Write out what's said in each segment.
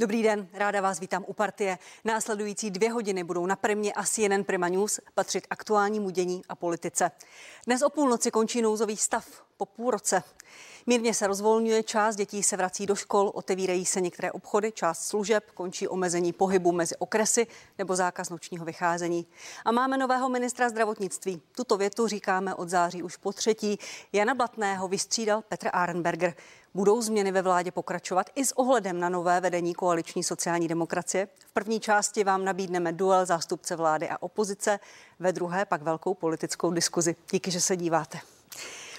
Dobrý den, ráda vás vítám u Partie. Následující 2 hodiny budou na Primě a CNN Prima News patřit aktuálnímu dění a politice. Dnes o půlnoci končí nouzový stav po půl roce. Mírně se rozvolňuje, část dětí se vrací do škol, otevírají se některé obchody, část služeb, končí omezení pohybu mezi okresy nebo zákaz nočního vycházení. A máme nového ministra zdravotnictví. Tuto větu říkáme od září už po 3. Jana Blatného vystřídal Petr Arenberger. Budou změny ve vládě pokračovat i s ohledem na nové vedení koaliční sociální demokracie? V první části vám nabídneme duel zástupce vlády a opozice, ve druhé pak velkou politickou diskuzi. Díky, že se díváte.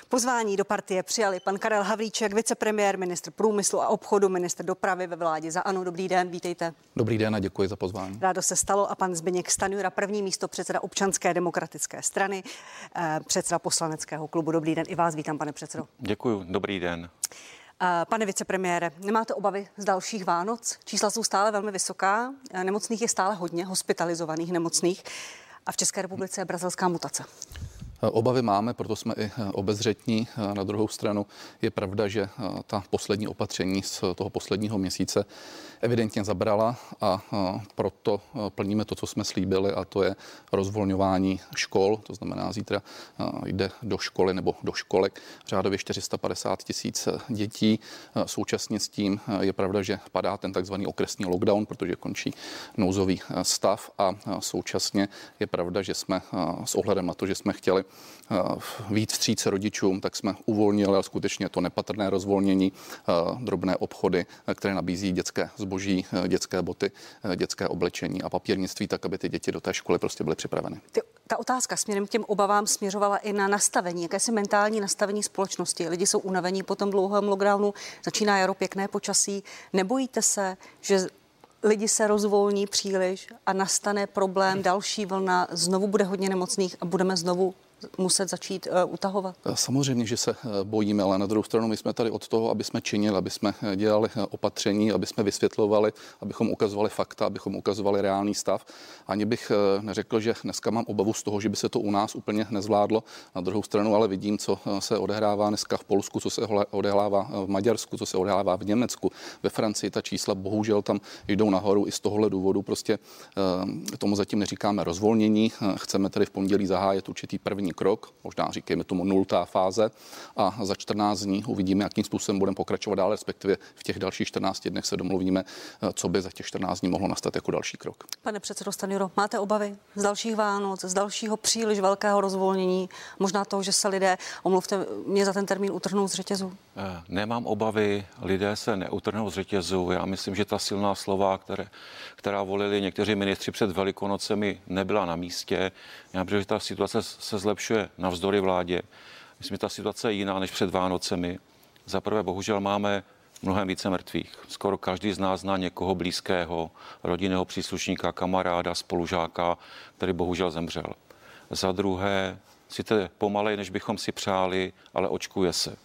Pozvání do Partie přijali pan Karel Havlíček, vicepremiér, ministr průmyslu a obchodu, ministr dopravy ve vládě za ANO. Dobrý den, vítejte. Dobrý den a děkuji za pozvání. Rádo se stalo. A pan Zbyněk Stanjura, první místopředseda Občanské demokratické strany, předseda poslaneckého klubu. Dobrý den, i vás vítám, pane předsedo. Děkuji, dobrý den. Pane vicepremiére, nemáte obavy z dalších Vánoc? Čísla jsou stále velmi vysoká, nemocných je stále hodně, hospitalizovaných nemocných, a v České republice je brazilská mutace. Obavy máme, proto jsme i obezřetní. Na druhou stranu je pravda, že ta poslední opatření z toho posledního měsíce evidentně zabrala, a proto plníme to, co jsme slíbili, a to je rozvolňování škol. To znamená, zítra jde do školy nebo do školek řádově 450 000 dětí. Současně s tím je pravda, že padá ten takzvaný okresní lockdown, protože končí nouzový stav, a současně je pravda, že jsme s ohledem na to, že jsme chtěli víc vstříc rodičům, tak jsme uvolnili, ale skutečně to nepatrné rozvolnění, drobné obchody, které nabízí dětské zboží, dětské boty, dětské oblečení a papírnictví, tak aby ty děti do té školy prostě byly připraveny. Ta otázka směrem k těm obavám směřovala i na nastavení, jakési mentální nastavení společnosti. Lidi jsou unavení po tom dlouhém lockdownu, začíná jaro, pěkné počasí. Nebojíte se, že lidi se rozvolní příliš a nastane problém, další vlna, znovu bude hodně nemocných a budeme znovu muset začít utahovat? Samozřejmě, že se bojíme, ale na druhou stranu my jsme tady od toho, aby jsme činili, aby jsme dělali opatření, aby jsme vysvětlovali, abychom ukazovali fakta, abychom ukazovali reálný stav. Ani bych neřekl, že dneska mám obavu z toho, že by se to u nás úplně nezvládlo. Na druhou stranu ale vidím, co se odehrává dneska v Polsku, co se odehrává v Maďarsku, co se odehrává v Německu, ve Francii. Ta čísla bohužel tam jdou nahoru i z tohohle důvodu. Prostě tomu zatím neříkáme rozvolnění. Chceme tady v pondělí zahájit určitý první krok, možná říkejme tomu 0. fáze, a za 14 dní uvidíme, jakým způsobem budeme pokračovat dále, respektive v těch dalších 14 dnech se domluvíme, co by za těch 14 dní mohlo nastat jako další krok. Pane předsedo Stanjuro, máte obavy z dalších Vánoc, z dalšího příliš velkého rozvolnění, možná toho, že se lidé, omluvte mě za ten termín, utrhnou z řetězu? Nemám obavy, lidé se neutrhnou z řetězu. Já myslím, že ta silná slova, která volili někteří ministři před Velikonocemi, nebyla na místě. Já myslím, že ta situace se zlepšuje navzdory vládě. Myslím, že ta situace je jiná než před Vánocemi. Za prvé, bohužel máme mnohem více mrtvých. Skoro každý z nás zná někoho blízkého, rodinného příslušníka, kamaráda, spolužáka, který bohužel zemřel. Za druhé, sice pomalej, než bychom si přáli, ale očkuje se.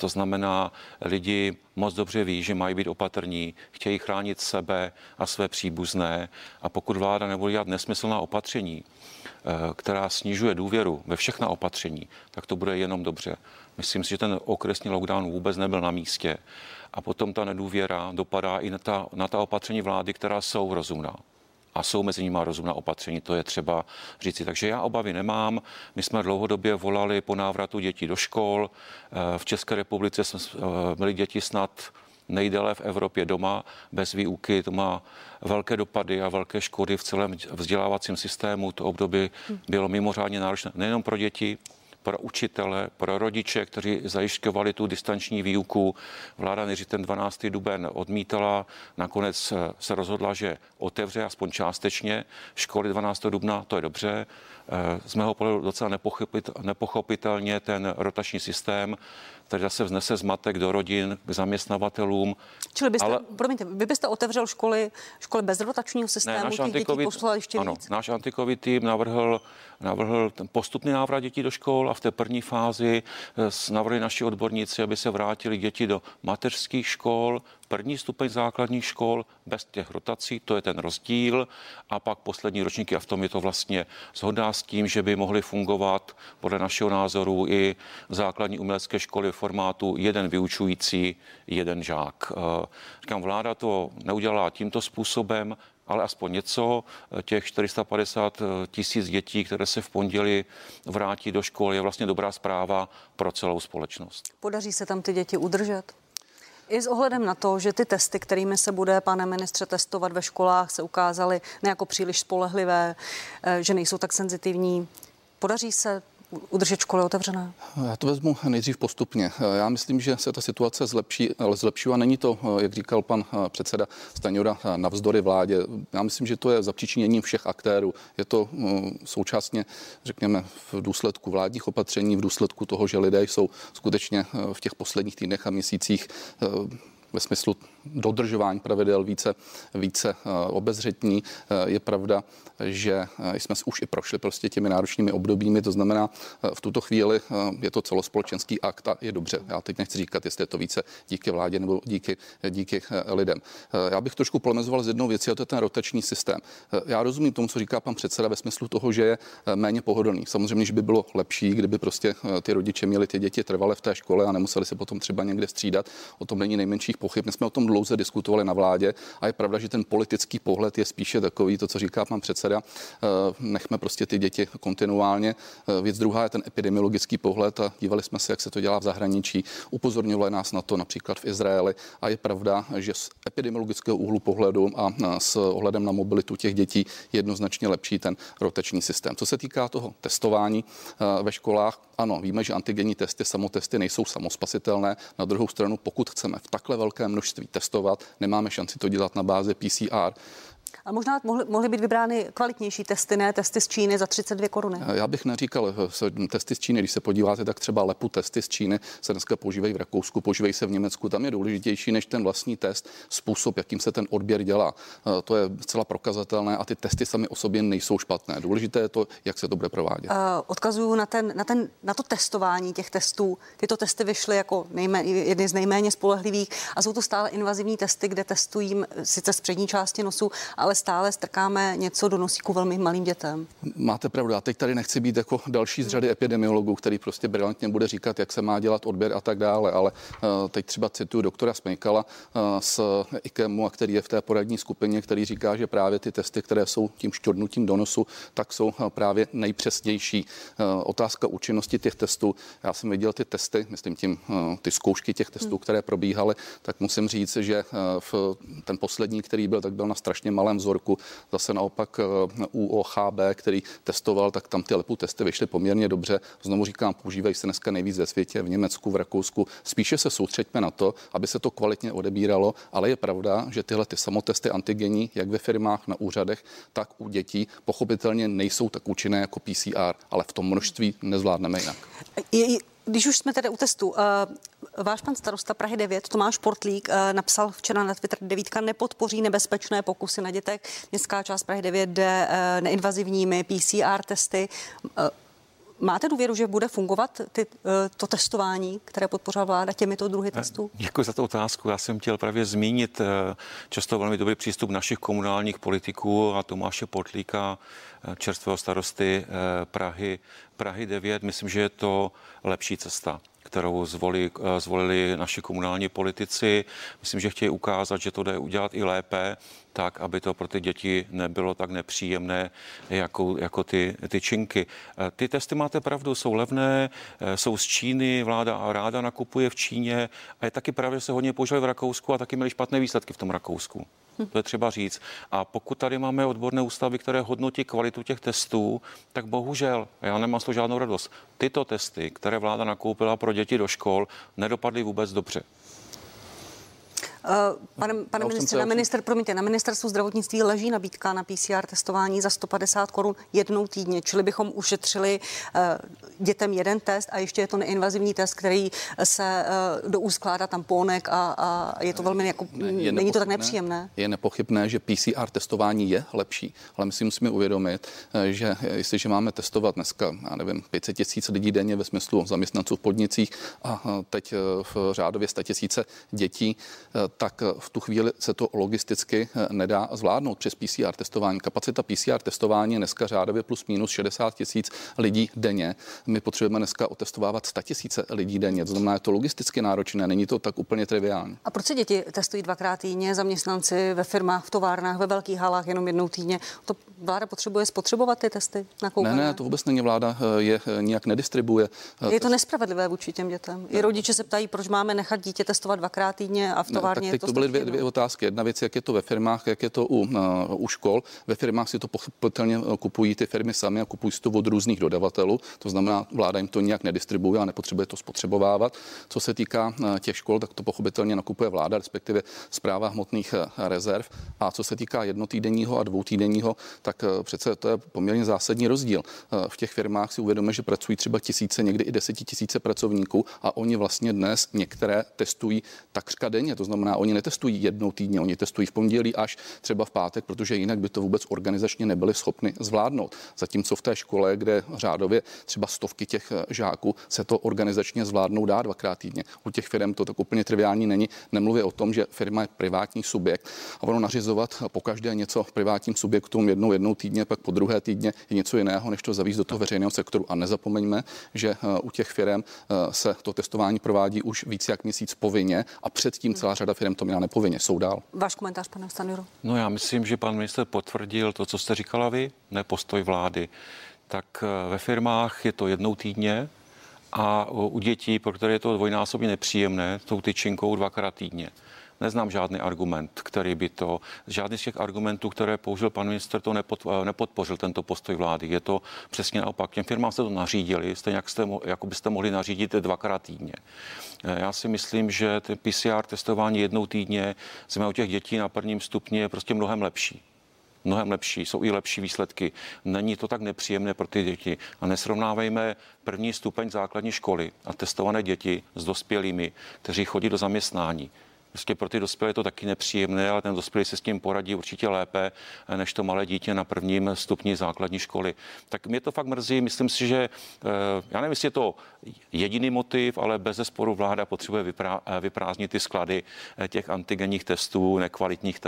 To znamená, lidi moc dobře ví, že mají být opatrní, chtějí chránit sebe a své příbuzné, a pokud vláda nebude dělat nesmyslná opatření, která snižuje důvěru ve všechna opatření, tak to bude jenom dobře. Myslím si, že ten okresní lockdown vůbec nebyl na místě, a potom ta nedůvěra dopadá i na ta opatření vlády, která jsou rozumná. A jsou mezi nimi rozumná opatření, to je třeba říci. Takže já obavy nemám. My jsme dlouhodobě volali po návratu dětí do škol. V České republice jsme měli děti snad nejdéle v Evropě doma bez výuky. To má velké dopady a velké škody v celém vzdělávacím systému. To období bylo mimořádně náročné nejenom pro děti, pro učitele, pro rodiče, kteří zajišťovali tu distanční výuku. Vláda než ten 12. duben odmítala, nakonec se rozhodla, že otevře aspoň částečně školy 12. dubna, to je dobře. Z mého pohledu docela nepochopitelně ten rotační systém, který zase vznese zmatek do rodin, k zaměstnavatelům. Čili byste, promiňte, vy byste otevřel školy bez rotačního systému, těch dětí poslal ještě víc? Ano, náš antikový tým navrhl postupný návrat dětí do škol a v té první fázi navrhli naši odborníci, aby se vrátili děti do mateřských škol, první stupeň základních škol bez těch rotací, to je ten rozdíl, a pak poslední ročníky, a v tom je to vlastně shodná s tím, že by mohly fungovat podle našeho názoru i základní umělecké školy v formátu jeden vyučující, jeden žák. Říkám, vláda to neudělala tímto způsobem, ale aspoň něco. Těch 450 000 dětí, které se v pondělí vrátí do školy, je vlastně dobrá zpráva pro celou společnost. Podaří se tam ty děti udržet? I s ohledem na to, že ty testy, kterými se bude, pane ministře, testovat ve školách, se ukázaly ne jako příliš spolehlivé, že nejsou tak senzitivní, podaří se udržet školy otevřené? Já to vezmu nejdřív postupně. Já myslím, že se ta situace zlepší, ale zlepší a není to, jak říkal pan předseda Stanjura, navzdory vládě. Já myslím, že to je zapříčiněním všech aktérů. Je to současně, řekněme, v důsledku vládních opatření, v důsledku toho, že lidé jsou skutečně v těch posledních týdnech a měsících ve smyslu dodržování pravidel více obezřetní. Je pravda, že jsme už i prošli prostě těmi náročnými obdobími, to znamená, v tuto chvíli je to celospolečenský akt a je dobře. Já teď nechci říkat, jestli je to více díky vládě nebo díky lidem. Já bych trošku polemizoval s jednou věcí, a to je ten rotační systém. Já rozumím tomu, co říká pan předseda ve smyslu toho, že je méně pohodlný. Samozřejmě, že by bylo lepší, kdyby prostě ty rodiče měli ty děti trvale v té škole a nemuseli se potom třeba někde střídat. O tom není nejmenších pochyb. My jsme o tom dlouze diskutovali na vládě a je pravda, že ten politický pohled je spíše takový, to, co říká pan předseda, nechme prostě ty děti kontinuálně. Věc druhá je ten epidemiologický pohled a dívali jsme se, jak se to dělá v zahraničí. Upozorňovali nás na to například v Izraeli a je pravda, že z epidemiologického úhlu pohledu a s ohledem na mobilitu těch dětí je jednoznačně lepší ten rotační systém. Co se týká toho testování ve školách, ano, víme, že antigenní testy, samotesty nejsou samospasitelné. Na druhou stranu, pokud chceme v takhle velké množství testovat, nemáme šanci to dělat na bázi PCR. A možná mohly být vybrány kvalitnější testy, ne testy z Číny za 32 koruny. Já bych neříkal testy z Číny, když se podíváte, tak třeba lepu testy z Číny se dneska používají v Rakousku, používají se v Německu. Tam je důležitější než ten vlastní test způsob, jakým se ten odběr dělá. To je zcela prokazatelné a ty testy sami o sobě nejsou špatné. Důležité je to, jak se to bude provádět. Odkazuju na to testování těch testů. Tyto testy vyšly jako jedny z nejméně spolehlivých a jsou to stále invazivní testy, kde testují sice z přední části nosu, ale stále strkáme něco do nosíku velmi malým dětem. Máte pravdu, já teď tady nechci být jako další z řady epidemiologů, který prostě brilantně bude říkat, jak se má dělat odběr a tak dále, ale teď třeba cituju doktora Smejkala z IKEMu, a který je v té poradní skupině, který říká, že právě ty testy, které jsou tím šťodnutím do nosu, tak jsou právě nejpřesnější. Otázka účinnosti těch testů. Já jsem viděl ty testy, myslím tím ty zkoušky těch testů, které probíhaly, tak musím říct, že ten poslední, který byl, tak byl na strašně malém vzorku. Zase naopak UOHB, který testoval, tak tam ty lepu testy vyšly poměrně dobře. Znovu říkám, používají se dneska nejvíc ve světě, v Německu, v Rakousku. Spíše se soustřeďme na to, aby se to kvalitně odebíralo, ale je pravda, že tyhle ty samotesty antigenní, jak ve firmách, na úřadech, tak u dětí, pochopitelně nejsou tak účinné jako PCR, ale v tom množství nezvládneme jinak. Když už jsme tedy u testu, váš pan starosta Prahy 9, Tomáš Portlík, napsal včera na Twitter, 9 nepodpoří nebezpečné pokusy na dětech. Městská část Prahy 9 jde neinvazivními PCR testy. Máte důvěru, že bude fungovat to testování, které podpořila vláda těmito druhy testů? Děkuji za tu otázku. Já jsem chtěl právě zmínit často velmi dobrý přístup našich komunálních politiků a Tomáše Portlíka, čerstvého starosty Prahy 9. Myslím, že je to lepší cesta, kterou zvolili naši komunální politici. Myslím, že chtějí ukázat, že to jde udělat i lépe, tak, aby to pro ty děti nebylo tak nepříjemné, jako ty činky. Ty testy, máte pravdu, jsou levné, jsou z Číny, vláda ráda nakupuje v Číně a je taky pravda, že se hodně používali v Rakousku a taky měli špatné výsledky v tom Rakousku. To je třeba říct. A pokud tady máme odborné ústavy, které hodnotí kvalitu těch testů, tak bohužel, já nemám z toho žádnou radost, tyto testy, které vláda nakoupila pro děti do škol, nedopadly vůbec dobře. Pane ministře, na ministerstvu zdravotnictví leží nabídka na PCR testování za 150 korun jednou týdně, čili bychom ušetřili dětem jeden test a ještě je to neinvazivní test, který se douskládá tampónek a je to velmi není to tak nepříjemné. Je nepochybné, že PCR testování je lepší, ale my si musíme uvědomit, že jestliže máme testovat dneska, já nevím, 500 tisíc lidí denně ve smyslu zaměstnanců v podnicích a teď v řádově 100 tisíce dětí, tak v tu chvíli se to logisticky nedá zvládnout přes PCR testování. Kapacita PCR testování je dneska řádově plus minus 60 tisíc lidí denně. My potřebujeme dneska otestovávat 100 tisíce lidí denně. To znamená, je to logisticky náročné, není to tak úplně triviální. A proč se děti testují dvakrát týdně, zaměstnanci ve firmách, v továrnách, ve velkých halách jenom jednou týdně? To vláda potřebuje spotřebovat ty testy nakoupené? Ne, to vůbec není, vláda je nijak nedistribuje. Je to nespravedlivé vůči těm dětem. I rodiče se ptají, proč máme nechat dítě testovat dvakrát týdně a v továrně. Ne, tak to byly dvě otázky. Jedna věc, jak je to ve firmách, jak je to u škol. Ve firmách si to pochopitelně kupují ty firmy sami a kupují si to od různých dodavatelů. To znamená, vláda jim to nijak nedistribuje a nepotřebuje to spotřebovávat. Co se týká těch škol, tak to pochopitelně nakupuje vláda, respektive Správa hmotných rezerv. A co se týká jednotýdenního a dvoutýdenního, tak přece to je poměrně zásadní rozdíl. V těch firmách si uvědomíme, že pracují třeba tisíce, někdy i desetitisíce pracovníků a oni vlastně dnes některé testují takřka denně. To znamená, oni netestují jednou týdně, oni testují v pondělí až třeba v pátek, protože jinak by to vůbec organizačně nebyli schopni zvládnout. Zatímco v té škole, kde řádově třeba stovky těch žáků, se to organizačně zvládnou dá dvakrát týdně. U těch firm to tak úplně triviální není. Nemluvě o tom, že firma je privátní subjekt a ono nařizovat pokaždé něco privátním subjektům jednou týdně, pak po druhé týdně je něco jiného, než to zavíst do toho veřejného sektoru. A nezapomeňme, že u těch firm se to testování provádí už víc jak měsíc povinně a předtím celá řada firm to měla nepovinně. Jsou dál. Váš komentář, pane Stanjuro? No, já myslím, že pan ministr potvrdil to, co jste říkala vy, ne postoj vlády. Tak ve firmách je to jednou týdně a u dětí, pro které je to dvojnásobně nepříjemné, tou tyčinkou dvakrát týdně. Neznám žádný argument, který by to, žádný z těch argumentů, které použil pan ministr, to nepodpořil tento postoj vlády. Je to přesně naopak. Těm firmám jste to nařídili, jako byste mohli nařídit dvakrát týdně. Já si myslím, že PCR testování jednou týdně jsme u těch dětí na prvním stupni je prostě mnohem lepší. Mnohem lepší, jsou i lepší výsledky. Není to tak nepříjemné pro ty děti. A nesrovnávejme první stupeň základní školy a testované děti s dospělými, kteří chodí do zaměstnání. Prostě pro ty dospělé je to taky nepříjemné, ale ten dospělý se s tím poradí určitě lépe, než to malé dítě na prvním stupni základní školy. Tak mě to fakt mrzí, myslím si, že já nevím, jestli je to jediný motiv, ale bezesporu vláda potřebuje vyprázdnit ty sklady těch antigenních testů, nekvalitních,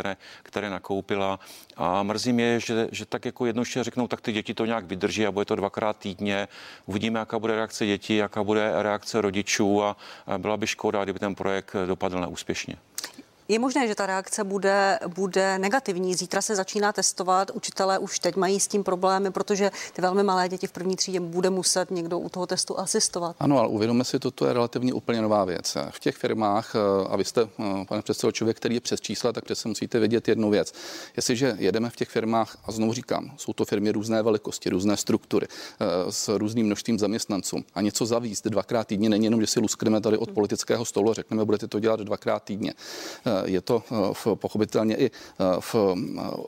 které nakoupila. A mrzí mě, že tak jako jednoduše řeknou, tak ty děti to nějak vydrží a bude to dvakrát týdně. Uvidíme, jaká bude reakce dětí, jaká bude reakce rodičů a byla by škoda, kdyby ten projekt dopadl neúspěšně. Je možné, že ta reakce bude negativní. Zítra se začíná testovat, učitelé už teď mají s tím problémy, protože ty velmi malé děti v první třídě bude muset někdo u toho testu asistovat. Ano, ale uvědomme si, toto je relativně úplně nová věc. V těch firmách, a vy jste, pane předsedo, člověk, který je přes čísla, tak přece musíte vědět jednu věc. Jestliže jedeme v těch firmách, a znovu říkám, jsou to firmy různé velikosti, různé struktury, s různým množstvím zaměstnanců a něco zavíst dvakrát týdně, není jenom, že si luskneme tady od politického stolu, řekneme, budete to dělat dvakrát týdně. Je to pochopitelně i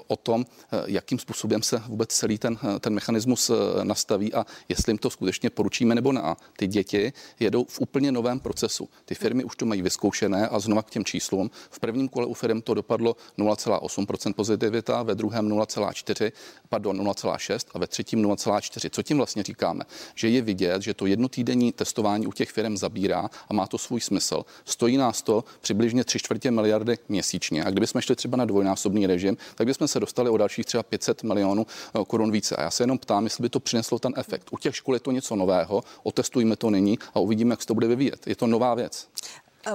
o tom, jakým způsobem se vůbec celý ten mechanismus nastaví a jestli jim to skutečně poručíme nebo ne. Ty děti jedou v úplně novém procesu. Ty firmy už to mají vyzkoušené a znova k těm číslům. V prvním kole u firm to dopadlo 0,8% pozitivita, ve druhém 0,6 a ve třetím 0,4. Co tím vlastně říkáme? Že je vidět, že to jednotýdenní testování u těch firm zabírá a má to svůj smysl. Stojí nás to přibližně 3/4 miliardy měsíčně. A kdybychom šli třeba na dvojnásobný režim, tak bychom se dostali o dalších třeba 500 milionů korun více. A já se jenom ptám, jestli by to přineslo ten efekt. U těch škol je to něco nového, otestujme to nyní a uvidíme, jak se to bude vyvíjet. Je to nová věc.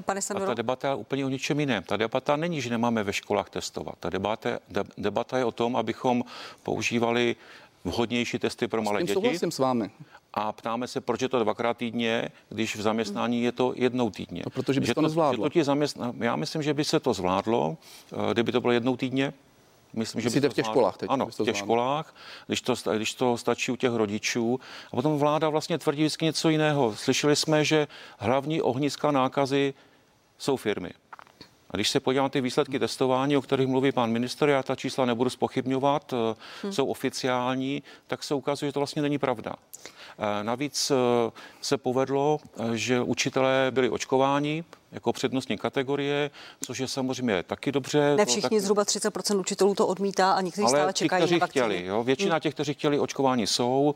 Pane Stanjuro. A ta debata je úplně o něčem jiném. Ta debata není, že nemáme ve školách testovat. Ta debata je o tom, abychom používali vhodnější testy pro malé děti. Souhlasím s vámi. A ptáme se, proč je to dvakrát týdně, když v zaměstnání je to jednou týdně. No, protože by se to nezvládlo. Já myslím, že by se to zvládlo, kdyby to bylo jednou týdně. Myslím, že v těch školách teď. Ano, v těch školách, když to stačí u těch rodičů. A potom vláda vlastně tvrdí vždycky něco jiného. Slyšeli jsme, že hlavní ohniska nákazy jsou firmy. A když se podívám na ty výsledky testování, o kterých mluví pan ministr, já ta čísla nebudu zpochybňovat, jsou oficiální, tak se ukazuje, že to vlastně není pravda. Navíc se povedlo, že učitelé byli očkováni jako přednostní kategorie, což je samozřejmě taky dobře. Ne všichni, zhruba 30% učitelů to odmítá a někteří stále čekají na vakcíny. Chtěli, jo? Většina těch, kteří chtěli očkování, jsou.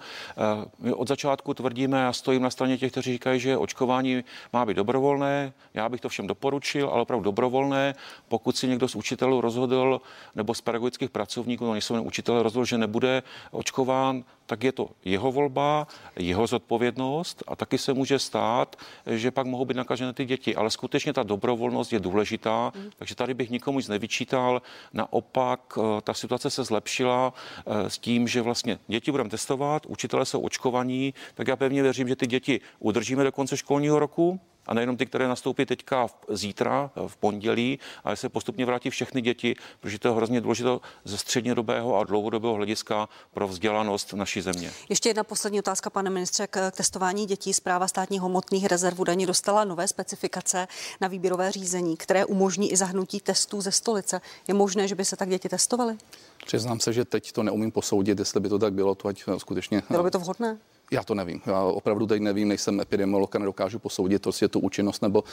My od začátku tvrdíme a stojím na straně těch, kteří říkají, že očkování má být dobrovolné. Já bych to všem doporučil, ale opravdu dobrovolné. Pokud si někdo z učitelů rozhodl nebo z pedagogických pracovníků, no nejsou učitelé, rozhodl, že nebude očkován, tak je to jeho volba, jeho zodpovědnost a taky se může stát, že pak mohou být nakažené ty děti, ale skutečně ta dobrovolnost je důležitá, takže tady bych nikomu nic nevyčítal. Naopak ta situace se zlepšila s tím, že vlastně děti budeme testovat, učitelé jsou očkovaní, tak já pevně věřím, že ty děti udržíme do konce školního roku. A nejenom ty, které nastoupí teďka zítra, v pondělí, ale se postupně vrátí všechny děti, protože to je hrozně důležité ze střednědobého a dlouhodobého hlediska pro vzdělanost naší země. Ještě jedna poslední otázka, pane ministře, k testování dětí. Správa státních hmotných rezerv údajně dostala nové specifikace na výběrové řízení, které umožní i zahrnutí testů ze stolice. Je možné, že by se tak děti testovaly? Přiznám se, že teď to neumím posoudit, jestli by to tak bylo, to ať skutečně. Bylo by to vhodné? Já to nevím. Já opravdu teď nevím, nejsem epidemiolog a nedokážu posoudit, jestli je to účinnost nebo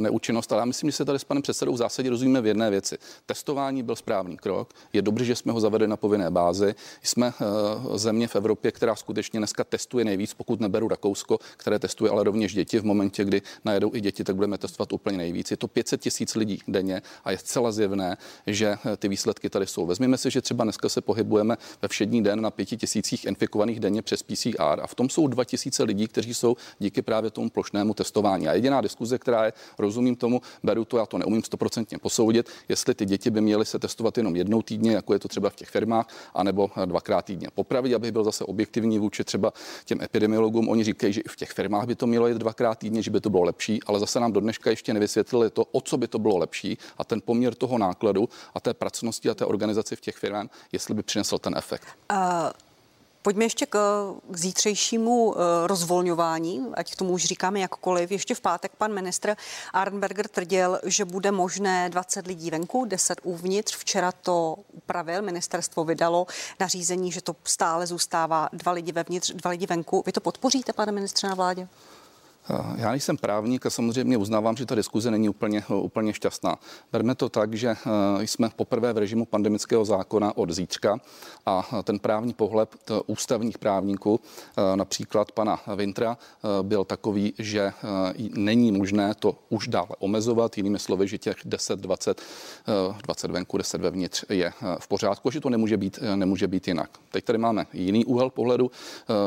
neúčinnost, ale já myslím, že se tady s panem předsedou v zásadě rozumíme v jedné věci. Testování byl správný krok. Je dobře, že jsme ho zavedli na povinné bázi. Jsme země v Evropě, která skutečně dneska testuje nejvíc, pokud neberu Rakousko, které testuje ale rovněž děti. V momentě, kdy najedou i děti, tak budeme testovat úplně nejvíc. Je to 500 000 lidí denně a je zcela zjevné, že ty výsledky tady jsou. Vezměme si, že třeba dneska se pohybujeme ve všední den na 5 000 infikovaných denně přes PCR. A v tom jsou 2000 lidí, kteří jsou díky právě tomu plošnému testování. A jediná diskuze, která je, rozumím tomu, beru to, já to neumím 100% posoudit, jestli ty děti by měly se testovat jenom jednou týdně, jako je to třeba v těch firmách, anebo 2x týdně. Popravdě, abych byl zase objektivní vůči třeba těm epidemiologům, oni říkají, že i v těch firmách by to mělo jít 2x týdně, že by to bylo lepší, ale zase nám do dneška ještě nevysvětlili to, o co by to bylo lepší a ten poměr toho nákladu a té pracnosti a té organizaci v těch firmách, jestli by přinesl ten efekt. Pojďme ještě k zítřejšímu rozvolňování, ať tomu už říkáme jakkoliv. Ještě v pátek pan ministr Arenberger tvrdil, že bude možné 20 lidí venku, 10 uvnitř. Včera to upravil, ministerstvo vydalo nařízení, že to stále zůstává 2 lidi vevnitř, 2 lidi venku. Vy to podpoříte, pane ministře, na vládě? Já nejsem právník a samozřejmě uznávám, že ta diskuze není úplně šťastná. Berme to tak, že jsme poprvé v režimu pandemického zákona od zítřka a ten právní pohled ústavních právníků, například pana Wintra, byl takový, že není možné to už dále omezovat. Jinými slovy, že těch 10, 20 venku, 10 vevnitř je v pořádku, že to nemůže být jinak. Teď tady máme jiný úhel pohledu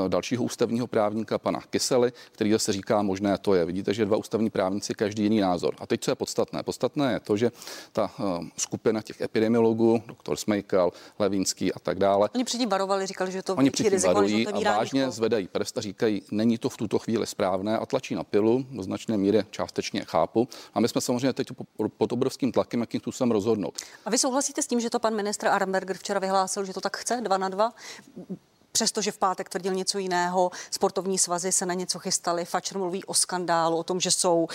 dalšího ústavního právníka, pana Kysely, který zase říká, možné to je. Vidíte, že dva ústavní právníci, každý jiný názor. A teď co je podstatné? Podstatné je to, že ta skupina těch epidemiologů, doktor Smejkal, Levínský a tak dále. Oni předtím varovali, říkali, že to oni předtím varují a vážně zvedají prst a říkají, není to v tuto chvíli správné a tlačí na pilu, do značné míry částečně chápu. A my jsme samozřejmě teď pod obrovským tlakem, jakým způsobem rozhodnout. A vy souhlasíte s tím, že to pan ministr Arenberger včera vyhlásil, že to tak chce 2 na 2? Přestože v pátek tvrdil něco jiného, sportovní svazy se na něco chystaly, Fatscher mluví o skandálu, o tom, že jsou,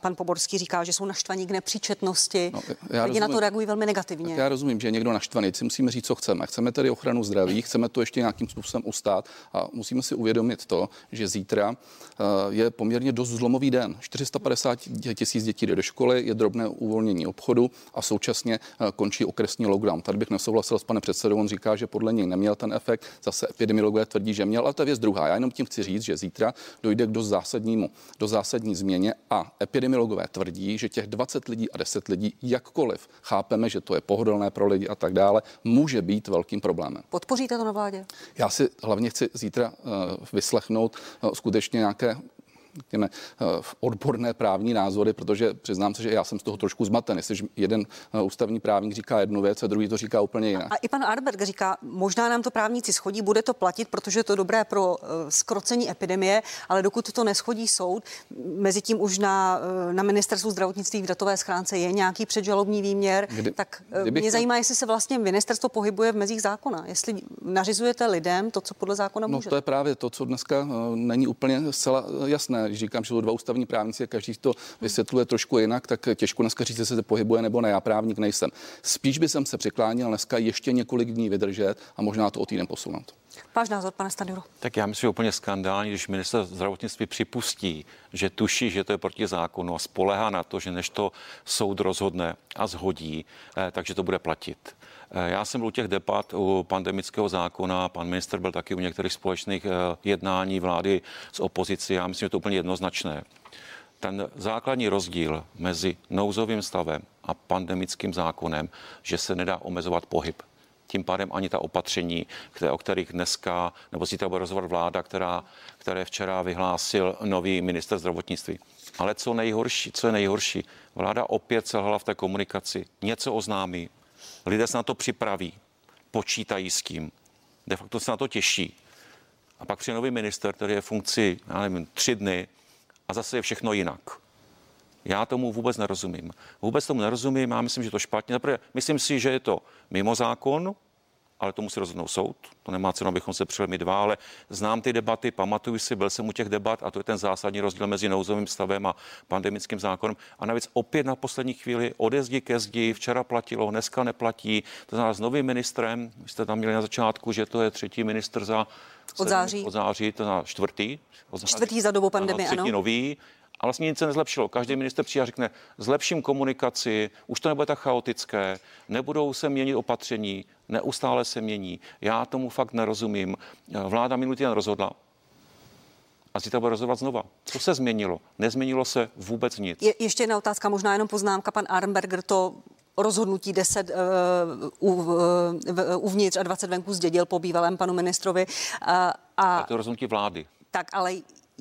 pan Poborský říká, že jsou naštvaní k nepříčetnosti. No, lidi na to reagují velmi negativně. Já rozumím, že je někdo naštvaný, si musíme říct, co chceme. Chceme tedy ochranu zdraví, chceme to ještě nějakým způsobem ustát a musíme si uvědomit to, že zítra je poměrně dost zlomový den. 450 000 dětí jde do školy, je drobné uvolnění obchodu a současně končí okresní lockdown. Tady bych nesouhlasil s panem předsedou, on říká, že podle něj neměl ten efekt. Zase epidemiologové tvrdí, že měl, ale to je věc druhá. Já jenom tím chci říct, že zítra dojde k dost zásadní změně a epidemiologové tvrdí, že těch 20 lidí a 10 lidí, jakkoliv chápeme, že to je pohodlné pro lidi a tak dále, může být velkým problémem. Podpoříte to na vládě? Já si hlavně chci zítra vyslechnout skutečně nějaké odborné právní názory, protože přiznám se, že já jsem z toho trošku zmaten, jestliže jeden ústavní právník říká jednu věc a druhý to říká úplně jinak. A i pan Arenberger říká, možná nám to právníci schodí, bude to platit, protože je to dobré pro zkrocení epidemie, ale dokud to neschodí soud, mezi tím už na ministerstvu zdravotnictví v datové schránce je nějaký předžalobní výměr, mě zajímá, jestli se vlastně ministerstvo pohybuje v mezích zákona, jestli nařizujete lidem to, co podle zákona může. No to je právě to, co dneska není úplně zcela jasné. když říkám, že jsou dva ústavní právníci a každý to vysvětluje trošku jinak, tak těžko dneska říct, jestli se pohybuje nebo ne, já právník nejsem. Spíš by jsem se přiklánil dneska ještě několik dní vydržet a možná to o týden posunout. Váš názor, pane Stanjuro? Tak já myslím, že úplně skandální, když minister zdravotnictví připustí, že tuší, že to je proti zákonu a spolehá na to, že než to soud rozhodne a zhodí, takže to bude platit. Já jsem byl u těch debat u pandemického zákona, pan ministr byl taky u některých společných jednání vlády s opozicí, já myslím, že to je úplně jednoznačné. Ten základní rozdíl mezi nouzovým stavem a pandemickým zákonem, že se nedá omezovat pohyb. Tím pádem ani ta opatření, o kterých dneska nebo zítra bude rozhodovat vláda, které včera vyhlásil nový minister zdravotnictví. Ale co je nejhorší? Vláda opět selhala v té komunikaci. Něco oznámí. Lidé se na to připraví, počítají s tím. De facto se na to těší. A pak přijde nový minister, který je v funkci, já nevím, 3 dny a zase je všechno jinak. Já tomu vůbec nerozumím. Já myslím, že to špatně. Myslím si, že je to mimo zákon, ale to musí rozhodnout soud. To nemá cenu, abychom se přijeli my dva, ale znám ty debaty, pamatuju si, byl jsem u těch debat a to je ten zásadní rozdíl mezi nouzovým stavem a pandemickým zákonem. A navíc opět na poslední chvíli ode zdi ke zdi, včera platilo, dneska neplatí. To znamená s novým ministrem, vy jste tam měli na začátku, že to je 3. ministr od září, to znamená 4. Čtvrtý za dobu pandemie, ano. 3. nový. A vlastně nic se nezlepšilo. Každý minister přijde a řekne, zlepším komunikaci, už to nebude tak chaotické, nebudou se měnit opatření, neustále se mění. Já tomu fakt nerozumím. Vláda minulý týden rozhodla a zítra bude rozhodovat znova. Co se změnilo? Nezměnilo se vůbec nic. Ještě jedna otázka, možná jenom poznámka. Pan Arenberger to rozhodnutí 10 uvnitř a 20 venku zdědil po bývalém panu ministrovi. A to rozhodnutí vlády. Tak, ale...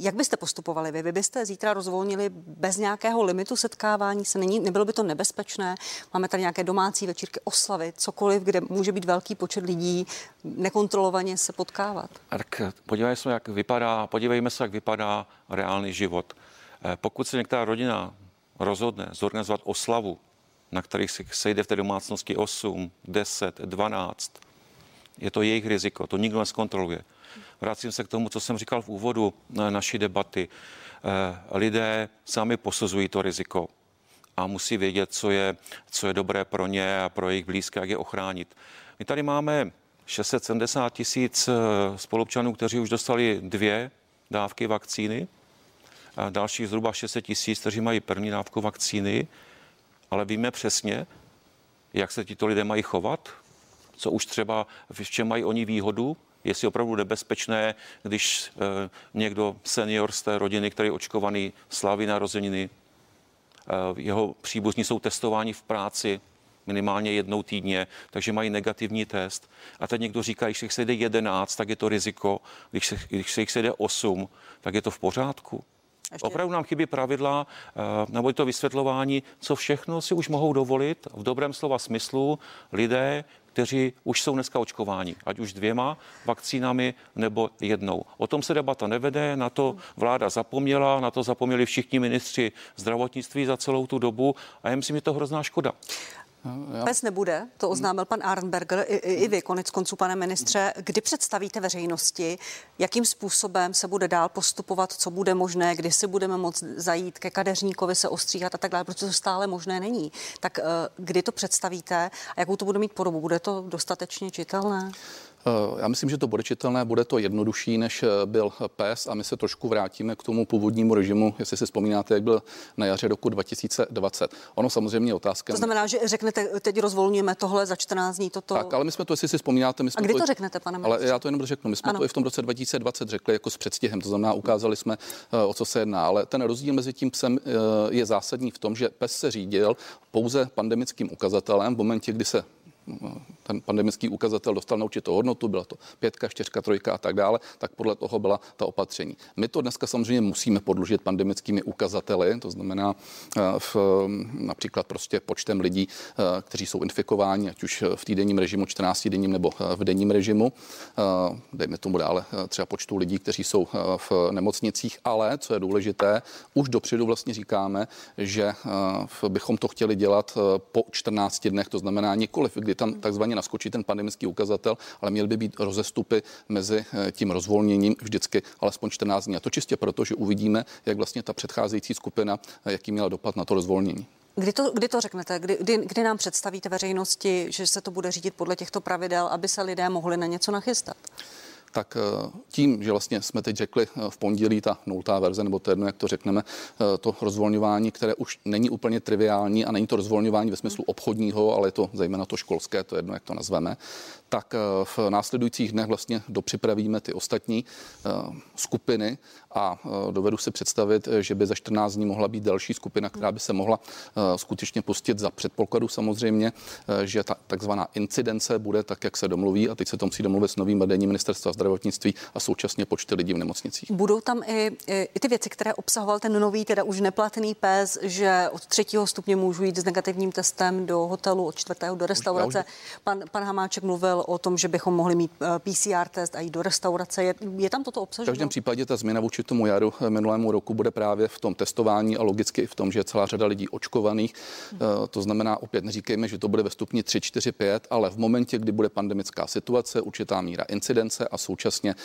Jak byste postupovali vy? Vy byste zítra rozvolnili bez nějakého limitu setkávání se? Nebylo by to nebezpečné? Máme tady nějaké domácí večírky, oslavy, cokoliv, kde může být velký počet lidí, nekontrolovaně se potkávat? Tak podívejme se, jak vypadá reálný život. Pokud se některá rodina rozhodne zorganizovat oslavu, na kterých se sejde v té domácnosti 8, 10, 12, je to jejich riziko, to nikdo nezkontroluje. Vracím se k tomu, co jsem říkal v úvodu naší debaty. Lidé sami posuzují to riziko a musí vědět, co je dobré pro ně a pro jejich blízké, jak je ochránit. My tady máme 670 000 spoluobčanů, kteří už dostali 2 dávky vakcíny a dalších zhruba 600 000, kteří mají první dávku vakcíny, ale víme přesně, jak se tito lidé mají chovat, co už třeba, v čem mají oni výhodu, jestli opravdu nebezpečné, když někdo senior z té rodiny, který je očkovaný, slaví narozeniny, jeho příbuzní jsou testováni v práci minimálně 1 týdně, takže mají negativní test. A teď někdo říká, když se jich sejde 11, tak je to riziko, když se jich sejde 8, tak je to v pořádku. Opravdu nám chybí pravidla nebo to vysvětlování, co všechno si už mohou dovolit v dobrém slova smyslu lidé, kteří už jsou dneska očkováni, ať už 2 vakcínami nebo 1. O tom se debata nevede, na to vláda zapomněla, na to zapomněli všichni ministři zdravotnictví za celou tu dobu a já myslím, že to hrozná škoda. Pes nebude, to oznámil pan Arenberger i vy, konec konců, pane ministře. Kdy představíte veřejnosti, jakým způsobem se bude dál postupovat, co bude možné, kdy si budeme moct zajít ke kadeřníkovi, se ostříhat a tak dále, protože to stále možné není. Tak kdy to představíte a jakou to bude mít podobu? Bude to dostatečně čitelné? Já myslím, že to bude čitelné, bude to jednodušší, než byl PES a my se trošku vrátíme k tomu původnímu režimu, jestli si vzpomínáte, jak byl na jaře roku 2020. Ono samozřejmě je otázka. To znamená, že řeknete, teď rozvolňujeme tohle za 14 dní toto. Tak, ale my jsme to, jestli si vzpomínáte, my jsme. A kdy to řeknete, pane ministře? Ale já to jenom řeknu, my jsme to i v tom roce 2020 řekli jako s předstihem, to znamená, ukázali jsme, o co se jedná, ale ten rozdíl mezi tím PESem je zásadní v tom, že PES se řídil pouze pandemickým ukazatelem v momentě, kdy se ten pandemický ukazatel dostal na určitou hodnotu, byla to 5, 4, 3 a tak dále, tak podle toho byla ta opatření. My to dneska samozřejmě musíme podložit pandemickými ukazateli, to znamená například prostě počtem lidí, kteří jsou infikováni, ať už v týdenním režimu, 14-denním nebo v denním režimu, dejme tomu dále třeba počtu lidí, kteří jsou v nemocnicích, ale co je důležité, už dopředu vlastně říkáme, že bychom to chtěli dělat po 14 dnech, to znamená nikoliv, kdy tam takzvaně naskočí ten pandemický ukazatel, ale měly by být rozestupy mezi tím rozvolněním vždycky alespoň 14 dní. A to čistě proto, že uvidíme, jak vlastně ta předcházející skupina, jaký měla dopad na to rozvolnění. Kdy to řeknete? Kdy nám představíte veřejnosti, že se to bude řídit podle těchto pravidel, aby se lidé mohli na něco nachystat? Tak tím, že vlastně jsme teď řekli v pondělí ta 0. verze, nebo to jedno, jak to řekneme, to rozvolňování, které už není úplně triviální a není to rozvolňování ve smyslu obchodního, ale je to zejména to školské, to jedno, jak to nazveme, tak v následujících dnech vlastně dopřipravíme ty ostatní skupiny a dovedu si představit, že by za 14 dní mohla být další skupina, která by se mohla skutečně pustit za předpokladu samozřejmě, že ta takzvaná incidence bude tak, jak se domluví, a teď se to musí domluvit s novým vedením ministerstva zdravotnictví a současně počty lidí v nemocnicích. Budou tam i ty věci, které obsahoval ten nový, teda už neplatný PES, že od 3. stupně můžu jít s negativním testem do hotelu, od 4. do restaurace. Pan Hamáček mluvil o tom, že bychom mohli mít PCR test a jít do restaurace. Je tam toto obsaženo? V každém případě ta změna vůči tomu jaru minulému roku bude právě v tom testování a logicky i v tom, že je celá řada lidí očkovaných. To znamená, opět neříkejme, že to bude ve stupni 3, 4, 5, ale v momentě, kdy bude pandemická situace, určitá míra incidence a současně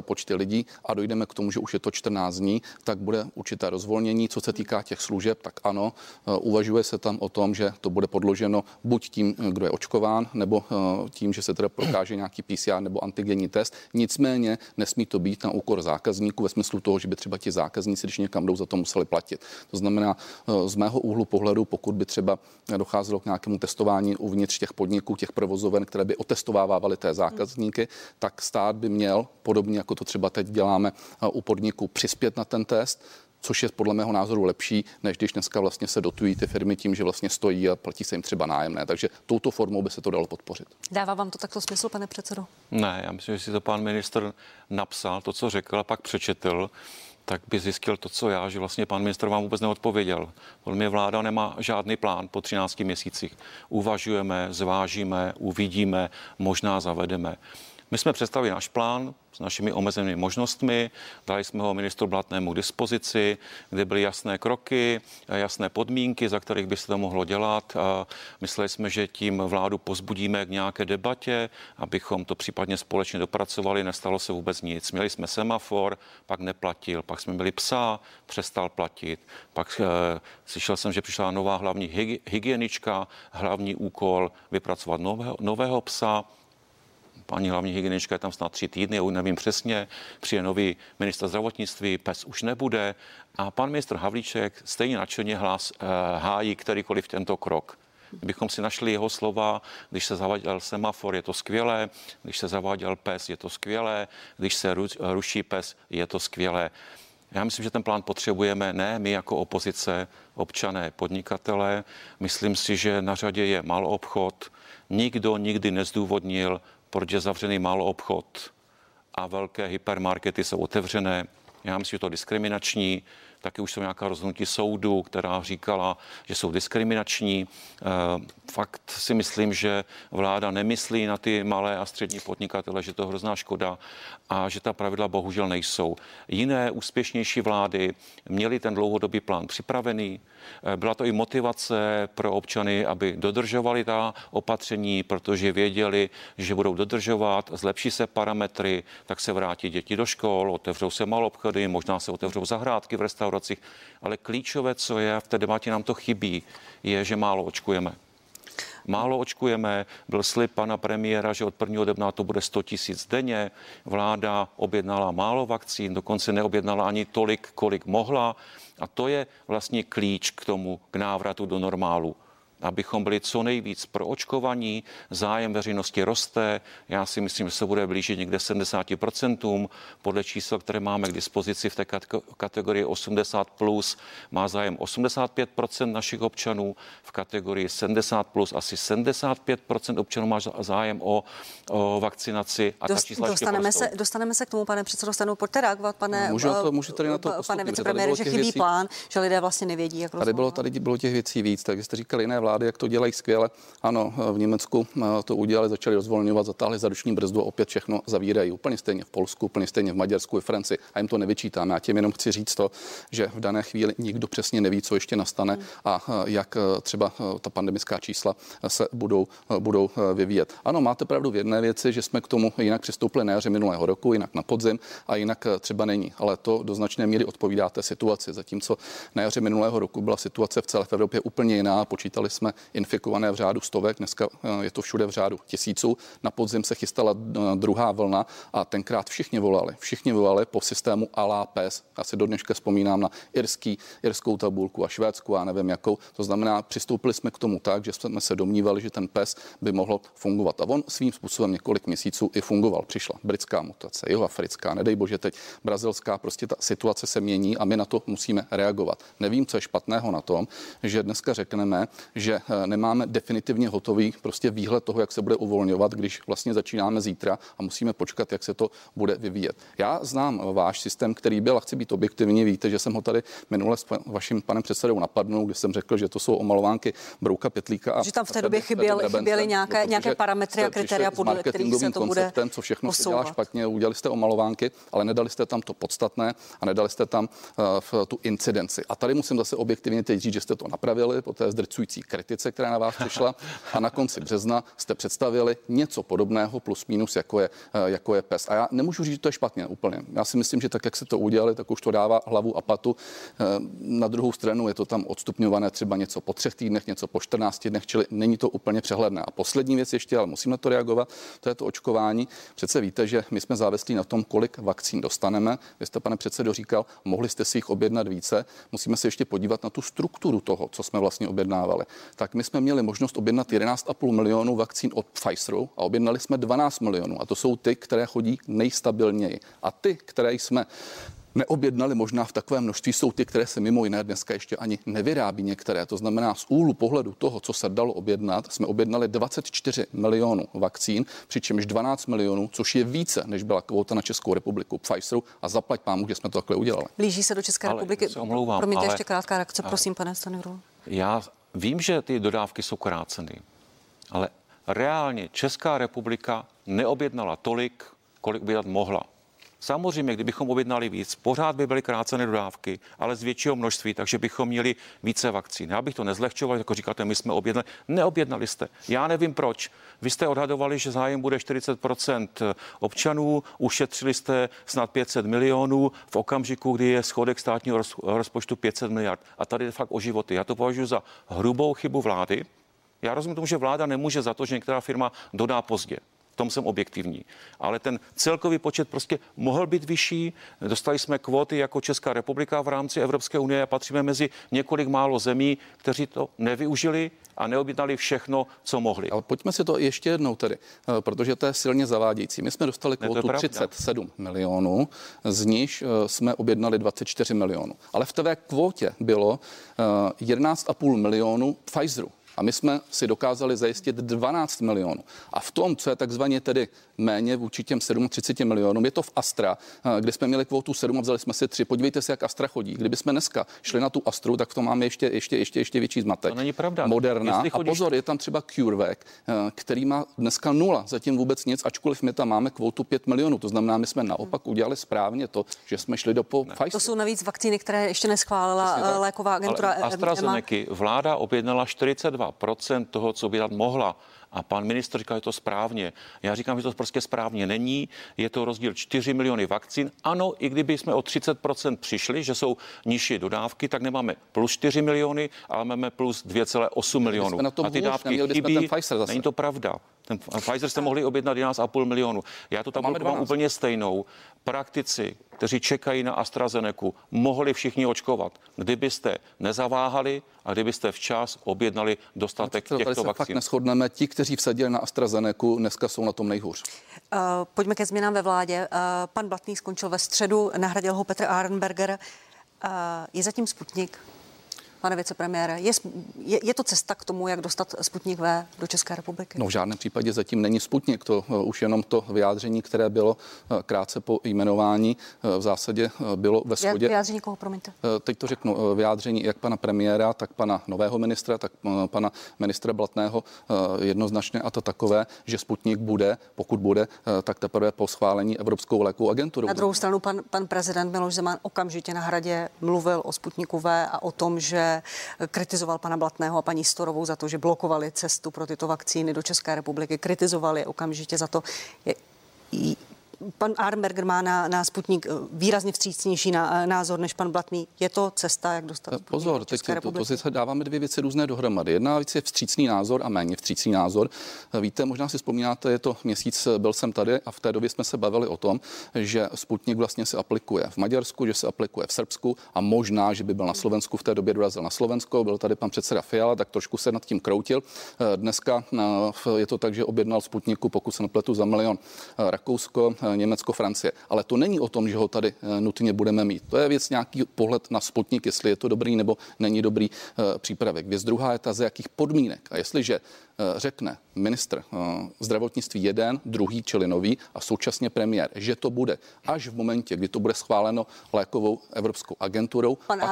počty lidí a dojdeme k tomu, že už je to 14 dní, tak bude určité rozvolnění. Co se týká těch služeb, tak ano, uvažuje se tam o tom, že to bude podloženo buď tím, kdo je očkován, nebo tím, že se teda prokáže nějaký PCR nebo antigenní test. Nicméně nesmí to být na úkor zákazníků ve smyslu toho, že by třeba ti zákazníci, když někam jdou, za to museli platit. To znamená, z mého úhlu pohledu, pokud by třeba docházelo k nějakému testování uvnitř těch podniků, těch provozoven, které by otestovávaly té zákazníky, tak stát by měl, podobně jako to třeba teď děláme u podniku, přispět na ten test, což je podle mého názoru lepší, než když dneska vlastně se dotují ty firmy tím, že vlastně stojí a platí se jim třeba nájemné. Takže touto formou by se to dalo podpořit. Dává vám to takto smysl, pane předsedo? Ne, já myslím, že si to pan ministr napsal, to, co řekl, a pak přečetl, tak by zjistil to, co já, že vlastně pan ministr vám vůbec neodpověděl. Podle mě vláda nemá žádný plán po 13 měsících. Uvažujeme, zvážíme, uvidíme, možná zavedeme. My jsme představili náš plán s našimi omezenými možnostmi, dali jsme ho ministru Blatnému k dispozici, kde byly jasné kroky, jasné podmínky, za kterých by se to mohlo dělat. A mysleli jsme, že tím vládu pozbudíme k nějaké debatě, abychom to případně společně dopracovali, nestalo se vůbec nic. Měli jsme semafor, pak neplatil, pak jsme měli psa, přestal platit, pak slyšel jsem, že přišla nová hlavní hygienička, hlavní úkol vypracovat nového psa. Paní hlavní hygienička je tam snad 3 týdny, já už nevím přesně, přijde nový ministr zdravotnictví, pes už nebude a pan ministr Havlíček stejně nadšeně hájí kterýkoliv tento krok. Kdybychom si našli jeho slova, když se zaváděl semafor, je to skvělé, když se zaváděl pes, je to skvělé, když se ruší pes, je to skvělé. Já myslím, že ten plán potřebujeme, ne my jako opozice, občané, podnikatelé. Myslím si, že na řadě je maloobchod, nikdo nikdy nezdůvodnil, proč je zavřený maloobchod a velké hypermarkety jsou otevřené. Já myslím, že to je diskriminační. Taky už jsou nějaká rozhodnutí soudu, která říkala, že jsou diskriminační. Fakt si myslím, že vláda nemyslí na ty malé a střední podnikatele, že to je hrozná škoda a že ta pravidla bohužel nejsou. Jiné úspěšnější vlády měly ten dlouhodobý plán připravený. Byla to i motivace pro občany, aby dodržovali ta opatření, protože věděli, že budou dodržovat, zlepší se parametry, tak se vrátí děti do škol, otevřou se maloobchody, možná se otevřou zahrádky v restauracích. Ale klíčové, co je v té debatě, nám to chybí, je, že málo očkujeme. Málo očkujeme, byl slib pana premiéra, že od 1. dubna to bude 100 000 denně, vláda objednala málo vakcín, dokonce neobjednala ani tolik, kolik mohla a to je vlastně klíč k tomu, k návratu do normálu. Abychom byli co nejvíc proočkovaní, zájem veřejnosti roste, já si myslím, že se bude blížit někde 70%, podle čísel, které máme k dispozici v té kategorii 80+, má zájem 85% našich občanů, v kategorii 70+, asi 75% občanů má zájem o vakcinaci. A dostaneme se k tomu, pane předsedo, stanou, pojďte reagovat, pane vicepremiére, že chybí plán, že lidé vlastně nevědí, jak rozhodovat. Tady bylo těch věcí víc, tak jste říkali jiné vlády. vlády, jak to dělají skvěle. Ano, v Německu to udělali, začali rozvolňovat, zatáhli za ruční brzdu a opět všechno zavírají. Úplně stejně v Polsku, úplně stejně v Maďarsku i Francii. A jim to nevyčítám. Já tím jenom chci říct to, že v dané chvíli nikdo přesně neví, co ještě nastane a jak třeba ta pandemická čísla se budou vyvíjet. Ano, máte pravdu v jedné věci, že jsme k tomu jinak přistoupili na jaře minulého roku, jinak na podzim a jinak třeba není. Ale to do značné míry odpovídá té situaci, zatímco na jaře minulého roku byla situace v celé Evropě úplně jiná. Počítali jsme infikované v řádu stovek, dneska je to všude v řádu tisíců. Na podzim se chystala druhá vlna a tenkrát všichni volali po systému à la pes. Já si do dneška vzpomínám na irskou tabulku a švédskou a nevím jakou. To znamená, přistoupili jsme k tomu tak, že jsme se domnívali, že ten pes by mohl fungovat. A on svým způsobem několik měsíců i fungoval. Přišla britská mutace, jihoafrická, nedej bože teď brazilská, prostě ta situace se mění a my na to musíme reagovat. Nevím, co je špatného na tom, že dneska řekneme, že nemáme definitivně hotový prostě výhled toho, jak se bude uvolňovat, když vlastně začínáme zítra a musíme počkat, jak se to bude vyvíjet. Já znám váš systém, který byl, a chci být objektivní, víte, že jsem ho tady minule s vaším panem předsedou napadnul, když jsem řekl, že to jsou omalovánky Brouka, Pytlíka a že tam v té době chyběly nějaké parametry a kritéria, podle kterých se to bude posouvat. Co všechno se dělá špatně, udělali jste omalovánky, ale nedali jste tam to podstatné a nedali jste tam tu incidenci. A tady musím zase objektivně teď říct, že jste to napravili po té zdrcující kritice, která na vás přišla, a na konci března jste představili něco podobného plus minus, jako je pes. A já nemůžu říct, že to je špatně úplně. Já si myslím, že tak, jak se to udělali, tak už to dává hlavu a patu. Na druhou stranu je to tam odstupňované třeba něco po 3 týdnech, něco po 14 dnech, čili není to úplně přehledné. A poslední věc ještě, ale musíme to reagovat, to je to očkování. Přece víte, že my jsme závislí na tom, kolik vakcín dostaneme. Vy jste, pane předsedo, říkal, mohli jste si jich objednat více. Musíme se ještě podívat na tu strukturu toho, co jsme vlastně objednávali. Tak my jsme měli možnost objednat 11,5 milionů vakcín od Pfizeru a objednali jsme 12 milionů. A to jsou ty, které chodí nejstabilněji. A ty, které jsme neobjednali možná v takovém množství, jsou ty, které se mimo jiné dneska ještě ani nevyrábí některé. To znamená, z úhlu pohledu toho, co se dalo objednat, jsme objednali 24 milionů vakcín, přičemž 12 milionů, což je více, než byla kvóta na Českou republiku Pfizeru, a zaplať pámu, že jsme to takhle udělali. Blíží se do České republiky. Promiňte, ještě krátká reakce, prosím, pane Stanjuru. Já vím, že ty dodávky jsou kráceny, ale reálně Česká republika neobjednala tolik, kolik objednat mohla. Samozřejmě, kdybychom objednali víc, pořád by byly krácené dodávky, ale z většího množství, takže bychom měli více vakcín. Já bych to nezlehčoval, jako říkáte, my jsme objednali. Neobjednali jste. Já nevím proč. Vy jste odhadovali, že zájem bude 40% občanů, ušetřili jste snad 500 milionů v okamžiku, kdy je schodek státního rozpočtu 500 miliard. A tady je fakt o životy. Já to považuji za hrubou chybu vlády. Já rozumím tomu, že vláda nemůže za to, že některá firma dodá pozdě. Tom jsem objektivní, ale ten celkový počet prostě mohl být vyšší. Dostali jsme kvóty jako Česká republika v rámci Evropské unie a patříme mezi několik málo zemí, kteří to nevyužili a neobjednali všechno, co mohli. Ale pojďme si to ještě jednou tedy, protože to je silně zavádějící. My jsme dostali kvótu 37 milionů, z níž jsme objednali 24 milionů. Ale v té kvótě bylo 11,5 milionů Pfizeru. A my jsme si dokázali zajistit 12 milionů. A v tom, co je takzvaně tedy méně vůči těm 37 milionům, je to v Astra, kde jsme měli kvotu 7 a vzali jsme si 3. Podívejte se, jak Astra chodí. Kdyby jsme dneska šli na tu Astru, tak v tom máme ještě větší zmatek. To není pravda. Moderna. Chodíš... A pozor, je tam třeba CureVac, který má dneska 0, zatím vůbec nic, ačkoliv my tam máme kvotu 5 milionů. To znamená, my jsme naopak udělali správně to, že jsme šli do Pfizeru. To jsou navíc vakcíny, které ještě neschválila léková agentura AstraZeneca. Vláda objednala 42% toho, co by dát mohla. A pan ministr říká, že to správně. Já říkám, že to prostě správně není. Je to rozdíl 4 miliony vakcín. Ano, i kdyby jsme o 30% přišli, že jsou nižší dodávky, tak nemáme plus 4 miliony, ale máme plus 2,8 milionů. A ty dávky chybí. Není to pravda. Ten Pfizer jste mohli objednat 11,5 milionu. Já tu tabulku mám úplně stejnou. Praktici, kteří čekají na AstraZenecu, mohli všichni očkovat, kdybyste nezaváhali a kdybyste včas objednali dostatek těchto vakcín. Tady se neshodneme. Ti, kteří vsadili na AstraZenecu, dneska jsou na tom nejhůř. Pojďme ke změnám ve vládě. Pan Blatný skončil ve středu, nahradil ho Petr Arenberger. Je zatím Sputnik? pane vicepremiére, je to cesta k tomu, jak dostat Sputnik V do České republiky? No, v žádném případě zatím není Sputnik, to už jenom to vyjádření, které bylo krátce po jmenování, v zásadě bylo ve shodě. Vyjádření koho, promiňte? Teď to řeknu, vyjádření jak pana premiéra, tak pana nového ministra, tak pana ministra Blatného jednoznačně, a to takové, že Sputnik bude, pokud bude, tak teprve po schválení Evropskou lékovou agenturou. Na druhou stranu pan prezident Miloš Zeman okamžitě na Hradě mluvil o Sputniku V a o tom, že kritizoval pana Blatného a paní Storovou za to, že blokovali cestu pro tyto vakcíny do České republiky, kritizovali okamžitě za to. Pan Arnberger má na Sputnik výrazně vstřícnější názor než pan Blatný. Je to cesta, jak dostat Sputnik? Pozor, teď to dáváme dvě věci různé dohromady. Jedna věc je vstřícný názor a méně vstřícný názor. Víte, možná si vzpomínáte, je to měsíc, byl jsem tady a v té době jsme se bavili o tom, že Sputnik vlastně se aplikuje v Maďarsku, že se aplikuje v Srbsku a možná, že by byl na Slovensku, v té době dorazil na Slovensko, byl tady pan předseda Fiala, tak trošku se nad tím kroutil. Dneska je to tak, že objednal Sputniku, pokud se nepletu, za 1 milion Rakousko, Německo, Francie. Ale to není o tom, že ho tady nutně budeme mít. To je věc nějaký pohled na Sputnik, jestli je to dobrý nebo není dobrý přípravek. Věc druhá je ta, ze jakých podmínek. A jestliže řekne ministr zdravotnictví jeden, druhý, čili nový a současně premiér, že to bude až v momentě, kdy to bude schváleno lékovou Evropskou agenturou. Pan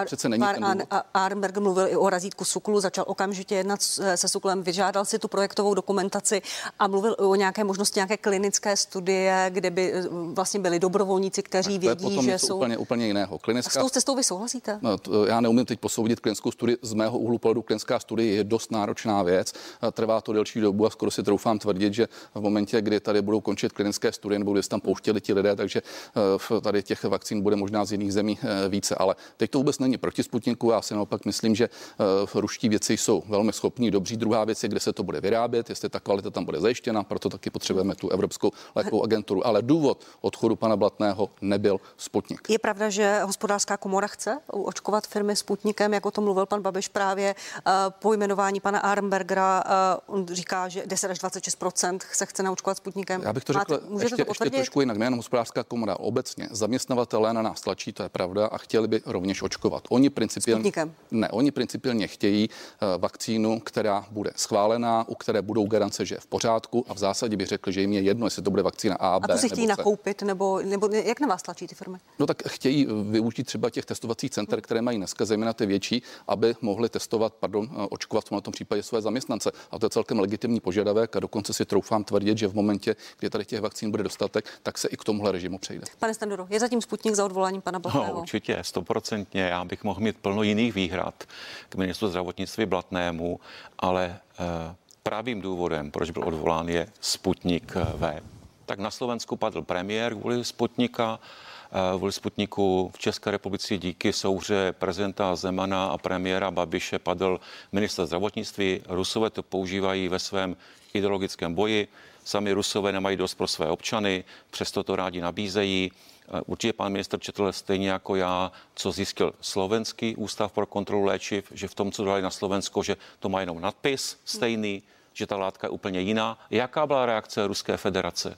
Arnberger mluvil i o razítku SÚKLu, začal okamžitě jednat se SÚKLem, vyžádal si tu projektovou dokumentaci a mluvil o nějaké možnosti, nějaké klinické studie, kde by vlastně byli dobrovolníci, kteří vědí, že jsou úplně jiného. Klinická... A s tou cestou vy souhlasíte? Já neumím teď posoudit klinickou studii, z mého úhlu pohledu klinická studie je dost náročná věc. Trvá to delší dobu a skoro si troufám tvrdit, že v momentě, kdy tady budou končit klinické studie, nebo kdy se tam pouštěli ti lidé, takže tady těch vakcín bude možná z jiných zemí více. Ale teď to vůbec není proti Sputniku. Já si naopak myslím, že ruští věci jsou velmi schopní, dobří. Druhá věc je, kde se to bude vyrábět, jestli ta kvalita tam bude zajištěna, proto taky potřebujeme tu Evropskou lékovou agenturu. Ale důvod odchodu pana Blatného nebyl Sputnik. Je pravda, že hospodářská komora chce očkovat firmy Sputnikem, jak o tom mluvil pan Babiš právě po jmenování pana Arnbergera. On říká, že 10 až 26% se chce naočkovat Sputnikem. Já bych to řekl ještě trošku jinak, nejenom hospodářská komora, obecně zaměstnavatelé na nás tlačí, to je pravda, a chtěli by rovněž očkovat. Oni principiálně chtějí vakcínu, která bude schválená, u které budou garance, že je v pořádku, a v zásadě bych řekl, že jim je jedno, jestli to bude vakcína A, B. Chtějí nakoupit, nebo jak na vás tlačí ty firmy? No tak chtějí využít třeba těch testovacích center, které mají dneska, zejména ty větší, aby mohli očkovat v tomto případě své zaměstnance. A to je celkem legitimní požadavek a dokonce si troufám tvrdit, že v momentě, kdy tady těch vakcín bude dostatek, tak se i k tomuhle režimu přejde. Pane Stanjuro, je zatím Sputnik za odvoláním pana Blatného? No, určitě, 100%. Já bych mohl mít plno jiných výhrad k ministru zdravotnictví Blatnému, ale pravým důvodem, proč byl odvolán, je Sputnik V. Tak na Slovensku padl premiér kvůli Sputniku. V České republice díky souhře prezidenta Zemana a premiéra Babiše padl ministr zdravotnictví. Rusové to používají ve svém ideologickém boji. Sami Rusové nemají dost pro své občany, přesto to rádi nabízejí. Určitě pan ministr četl stejně jako já, co zjistil slovenský ústav pro kontrolu léčiv, že v tom, co dali na Slovensko, že to má jenom nadpis stejný, že ta látka je úplně jiná. Jaká byla reakce Ruské federace?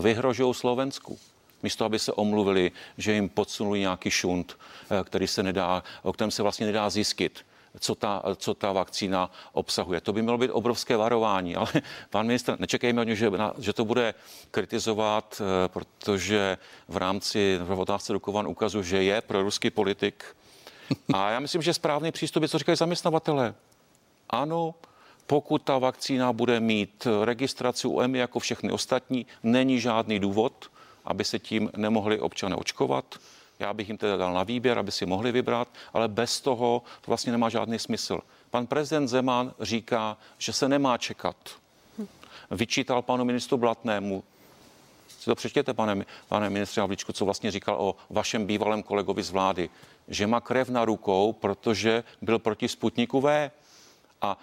Vyhrožují Slovensku. Místo aby se omluvili, že jim podsunuli nějaký šunt, který se nedá, o kterém se vlastně nedá zjistit, co ta vakcína obsahuje. To by mělo být obrovské varování, ale pan ministr, nečekejme od něj, že to bude kritizovat, protože v rámci otázce Dukovan ukazuje, že je pro ruský politik. A já myslím, že správný přístup je, co říkají zaměstnavatelé. Ano, pokud ta vakcína bude mít registraci u EMA jako všechny ostatní, není žádný důvod, aby se tím nemohli občané očkovat. Já bych jim teda dal na výběr, aby si mohli vybrat, ale bez toho to vlastně nemá žádný smysl. Pan prezident Zeman říká, že se nemá čekat. Vyčítal panu ministru Blatnému. Si to přečtěte, pane ministře Havlíčku, co vlastně říkal o vašem bývalém kolegovi z vlády, že má krev na rukou, protože byl proti Sputniku V. a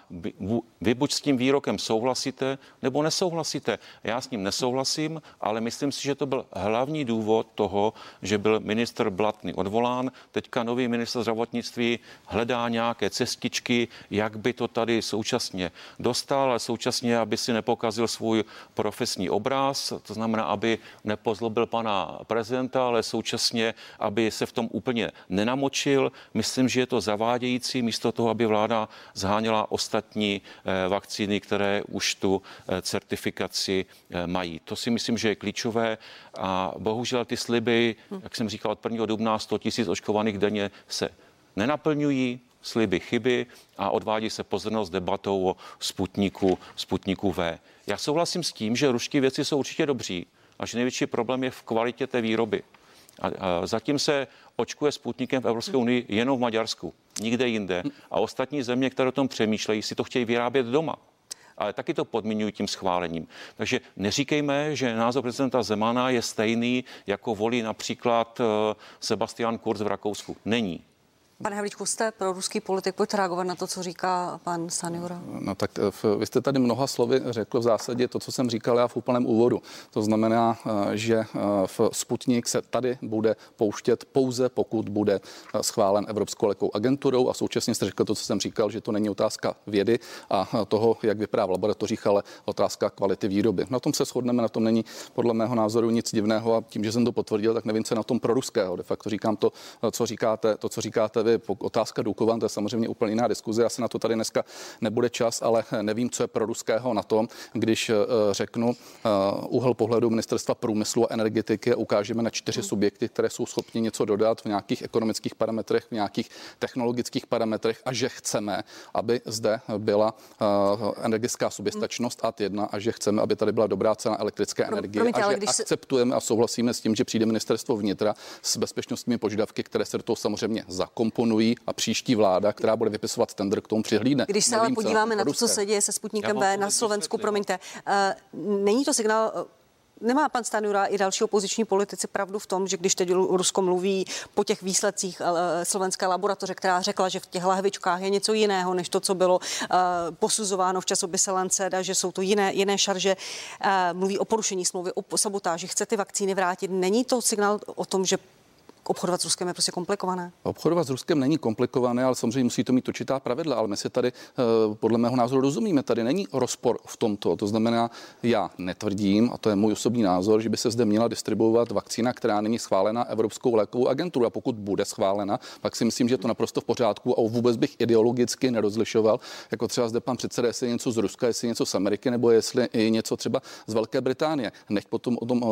vy buď s tím výrokem souhlasíte, nebo nesouhlasíte. Já s ním nesouhlasím, ale myslím si, že to byl hlavní důvod toho, že byl ministr Blatný odvolán. Teďka nový ministr zdravotnictví hledá nějaké cestičky, jak by to tady současně dostal, ale současně, aby si nepokazil svůj profesní obraz, to znamená, aby nepozlobil pana prezidenta, ale současně, aby se v tom úplně nenamočil. Myslím, že je to zavádějící místo toho, aby vláda zháněla ostatní vakcíny, které už tu certifikaci mají. To si myslím, že je klíčové a bohužel ty sliby, jak jsem říkal, od 1. dubna 100 000 očkovaných denně se nenaplňují, sliby chyby a odvádí se pozornost debatou o Sputniku V. Já souhlasím s tím, že ruští věci jsou určitě dobří a že největší problém je v kvalitě té výroby. A zatím se očkuje Sputnikem v Evropské unii jenom v Maďarsku, nikde jinde. A ostatní země, které o tom přemýšlejí, si to chtějí vyrábět doma. Ale taky to podmiňují tím schválením. Takže neříkejme, že názor prezidenta Zemana je stejný, jako volí například Sebastian Kurz v Rakousku. Není. Pane Havlíčku, jste pro ruský politik, pojďte reagovat na to, co říká pan Stanjura. No tak vy jste tady mnoha slovy řekl v zásadě to, co jsem říkal já v úplném úvodu. To znamená, že v Sputnik se tady bude pouštět pouze, pokud bude schválen Evropskou lékovou agenturou a současně jste řekl to, co jsem říkal, že to není otázka vědy a toho, jak vypadá v laboratořích, ale otázka kvality výroby. Na tom se shodneme, na tom není podle mého názoru nic divného a tím, že jsem to potvrdil, tak nevím, co na tom pro ruského. De facto říkám to, co říkáte, Otázka Dukovan, to je samozřejmě úplně jiná diskuze. Asi na to tady dneska nebude čas, ale nevím, co je pro ruského na tom, když řeknu úhel pohledu ministerstva průmyslu a energetiky ukážeme na 4 subjekty, které jsou schopni něco dodat v nějakých ekonomických parametrech, v nějakých technologických parametrech a že chceme, aby zde byla energetická soběstačnost ad 1 a že chceme, aby tady byla dobrá cena elektrické energie a že akceptujeme a souhlasíme s tím, že přijde ministerstvo vnitra s bezpečnostními požadavky, které se do toho samozřejmě zakomponují a příští vláda, která bude vypisovat tender, k tomu přihlídne. Když se ale podíváme na to, co se děje se Sputnikem B na Slovensku, promiňte, není to signál, nemá pan Stanjura i další opoziční politici pravdu v tom, že když teď Rusko mluví po těch výsledcích slovenské laboratoře, která řekla, že v těch lahvičkách je něco jiného, než to, co bylo posuzováno v časopise Lancet, a že jsou to jiné šarže, mluví o porušení smlouvy, o sabotáži, chce ty vakcíny vrátit. Není to signál o tom, že obchodovat s Ruskem je prostě komplikované? Obchodovat s Ruskem není komplikované, ale samozřejmě musí to mít určitá pravidla, ale my se tady podle mého názoru rozumíme. Tady není rozpor v tomto. To znamená, já netvrdím, a to je můj osobní názor, že by se zde měla distribuovat vakcína, která není schválena Evropskou lékovou agenturou. A pokud bude schválena, pak si myslím, že je to naprosto v pořádku a vůbec bych ideologicky nerozlišoval, jako třeba zde pan předseda, jestli je něco z Ruska, jestli je něco z Ameriky, nebo jestli je něco třeba z Velké Británie. Nech potom o tom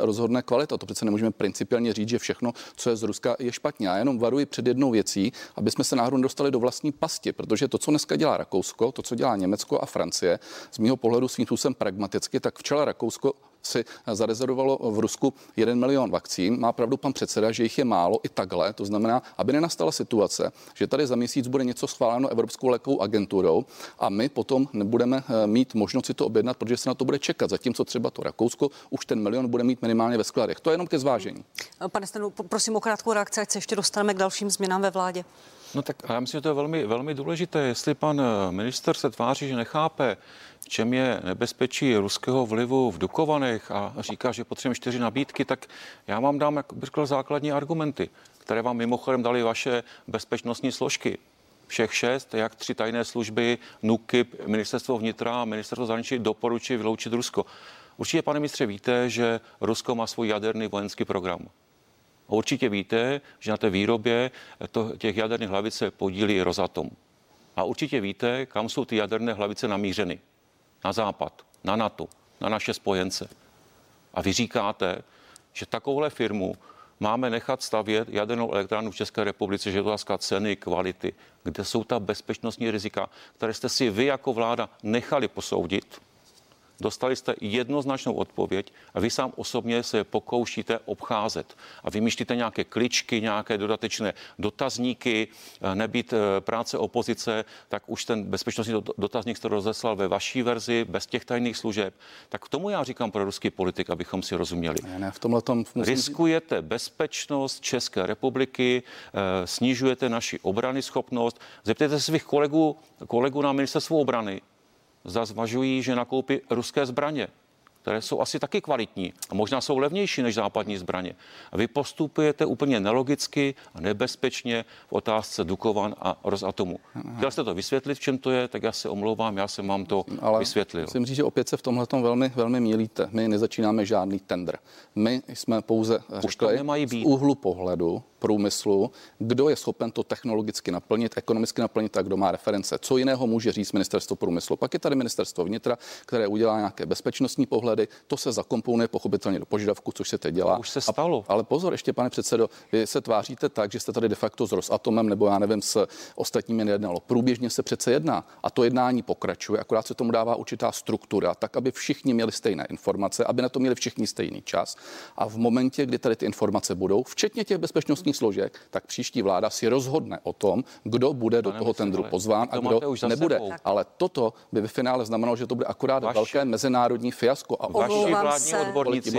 rozhodne kvalita. To přece nemůžeme principiálně říct, že všechno, co je z Ruska, je špatně. Já jenom varuji před jednou věcí, aby jsme se náhodou dostali do vlastní pasti, protože to, co dneska dělá Rakousko, to, co dělá Německo a Francie, z mého pohledu svým způsobem pragmaticky, tak včela Rakousko si zarezervovalo v Rusku 1 milion vakcín. Má pravdu pan předseda, že jich je málo i takhle. To znamená, aby nenastala situace, že tady za měsíc bude něco schváleno Evropskou lékovou agenturou a my potom nebudeme mít možnost si to objednat, protože se na to bude čekat. Zatímco třeba to Rakousko už 1 milion bude mít minimálně ve skladech. To je jenom ke zvážení. Pane Stanu, prosím o krátkou reakci, ať se ještě dostaneme k dalším změnám ve vládě. No tak já myslím, že to je velmi, velmi důležité. Jestli pan minister se tváří, že nechápe, čem je nebezpečí ruského vlivu v Dukovanech a říká, že potřebujeme 4 nabídky, tak já vám dám, jak bych řekl, základní argumenty, které vám mimochodem dali vaše bezpečnostní složky. Všech 6, jak 3 tajné služby, NÚKIB, ministerstvo vnitra a ministerstvo zahraničí doporučí vyloučit Rusko. Určitě, pane ministře, víte, že Rusko má svůj jaderný vojenský program. Určitě víte, že na té výrobě těch jaderných hlavic se podílí Rosatom. A určitě víte, kam jsou ty jaderné hlavice namířeny. Na Západ, na NATO, na naše spojence. A vy říkáte, že takovouhle firmu máme nechat stavět jadernou elektrárnu v České republice, že je to otázka ceny, kvality, kde jsou ta bezpečnostní rizika, které jste si vy jako vláda nechali posoudit Dostali jste jednoznačnou odpověď a vy sám osobně se pokoušíte obcházet a vymýšlíte nějaké kličky, nějaké dodatečné dotazníky, nebýt práce opozice, tak už ten bezpečnostní dotazník jste rozeslal ve vaší verzi, bez těch tajných služeb. Tak k tomu já říkám pro ruský politik, abychom si rozuměli. Ne, v tomhletom musím... Riskujete bezpečnost České republiky, snižujete naši obranyschopnost. Zeptejte se svých kolegů na ministerstvu obrany, zda zvažují, že nakoupí ruské zbraně, které jsou asi taky kvalitní a možná jsou levnější než západní zbraně. A vy postupujete úplně nelogicky a nebezpečně v otázce Dukovan a Rosatomu. Chtěl jste to vysvětlit, v čem to je, tak já se omlouvám, já jsem vám to vysvětlil. Ale musím říct, že opět se v tomhletom velmi mýlíte. My nezačínáme žádný tendr. My jsme pouze řekli z úhlu pohledu průmyslu, kdo je schopen to technologicky naplnit, ekonomicky naplnit a kdo má reference. Co jiného může říct ministerstvo průmyslu? Pak je tady ministerstvo vnitra, které udělá nějaké bezpečnostní pohledy, to se zakomponuje pochopitelně do požadavku, což se teď dělá. Už se stalo. Ale pozor, ještě pane předsedo, vy se tváříte tak, že jste tady de facto s Rosatomem nebo já nevím, s ostatními nejednalo. Průběžně se přece jedná a to jednání pokračuje, akorát se tomu dává určitá struktura, tak aby všichni měli stejné informace, aby na to měli všichni stejný čas. A v momentě, kdy tady ty informace budou, včetně těch bezpečnostních složek, tak příští vláda si rozhodne o tom, kdo bude do toho tendru pozván a kdo nebude. Ale toto by ve finále znamenalo, že to bude akorát velké mezinárodní fiasko. A vaši vládní odborníci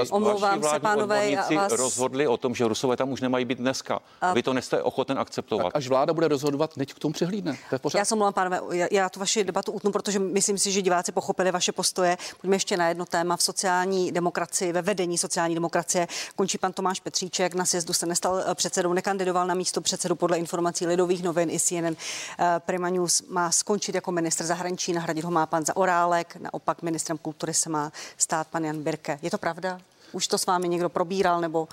rozhodli o tom, že Rusové tam už nemají být dneska. A vy to nejste ochoten akceptovat. Tak až vláda bude rozhodovat, teď k tomu přehlídne. To já se omlouvám, pánové, já tu vaši debatu utnu, protože myslím si, že diváci pochopili vaše postoje. Pojďme ještě na jedno téma v sociální demokracii, ve vedení sociální demokracie. Končí pan Tomáš Petříček, na sjezdu se nestal předsedou, nekandidoval na místo předsedu podle informací Lidových novin i CNN. Prima News, má skončit jako ministr zahraničí, nahradit ho má pan Zaorálek, naopak ministrem kultury se má stát pan Jan Birke. Je to pravda? Už to s vámi někdo probíral nebo?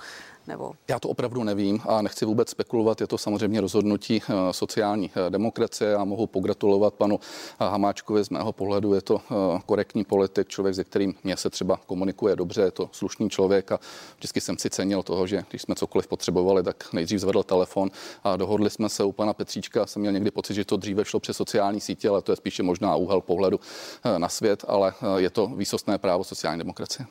Já to opravdu nevím a nechci vůbec spekulovat, je to samozřejmě rozhodnutí sociální demokracie. Já mohu pogratulovat panu Hamáčkovi, z mého pohledu je to korektní politik, člověk, se kterým mě se třeba komunikuje dobře, je to slušný člověk a vždycky jsem si cenil toho, že když jsme cokoliv potřebovali, tak nejdřív zvedl telefon a dohodli jsme se u pana Petříčka. Jsem měl někdy pocit, že to dříve šlo přes sociální sítě, ale to je spíše možná úhel pohledu na svět, ale je to výsostné právo sociální demokracie.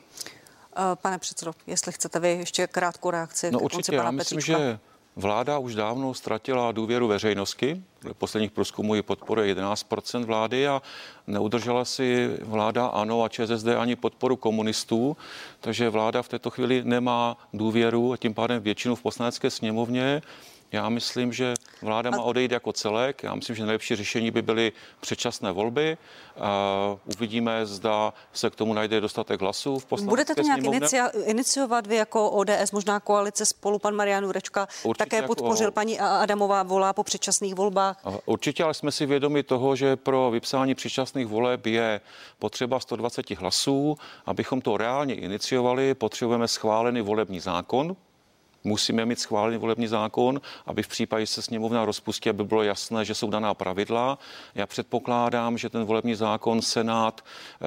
Pane předsedo, jestli chcete vy ještě krátkou reakci k konci pana Petříčka. No určitě, já myslím, že vláda už dávno ztratila důvěru veřejnosti. V posledních průzkumů ji podporuje 11% vlády a neudržela si vláda ANO a ČSSD ani podporu komunistů, takže vláda v této chvíli nemá důvěru a tím pádem většinu v Poslanecké sněmovně. Já myslím, že vláda má odejít jako celek. Já myslím, že nejlepší řešení by byly předčasné volby. Uvidíme, zda se k tomu najde dostatek hlasů v Poslanecké sněmovně. Budete to nějak iniciovat vy jako ODS, možná koalice Spolu, pan Marian Jurečka také jako podpořil, paní Adamová volá po předčasných volbách. Určitě, ale jsme si vědomi toho, že pro vypsání předčasných voleb je potřeba 120 hlasů. Abychom to reálně iniciovali, potřebujeme schválený volební zákon. Musíme mít schválený volební zákon, aby v případě se sněmovna rozpustí, aby bylo jasné, že jsou daná pravidla. Já předpokládám, že ten volební zákon Senát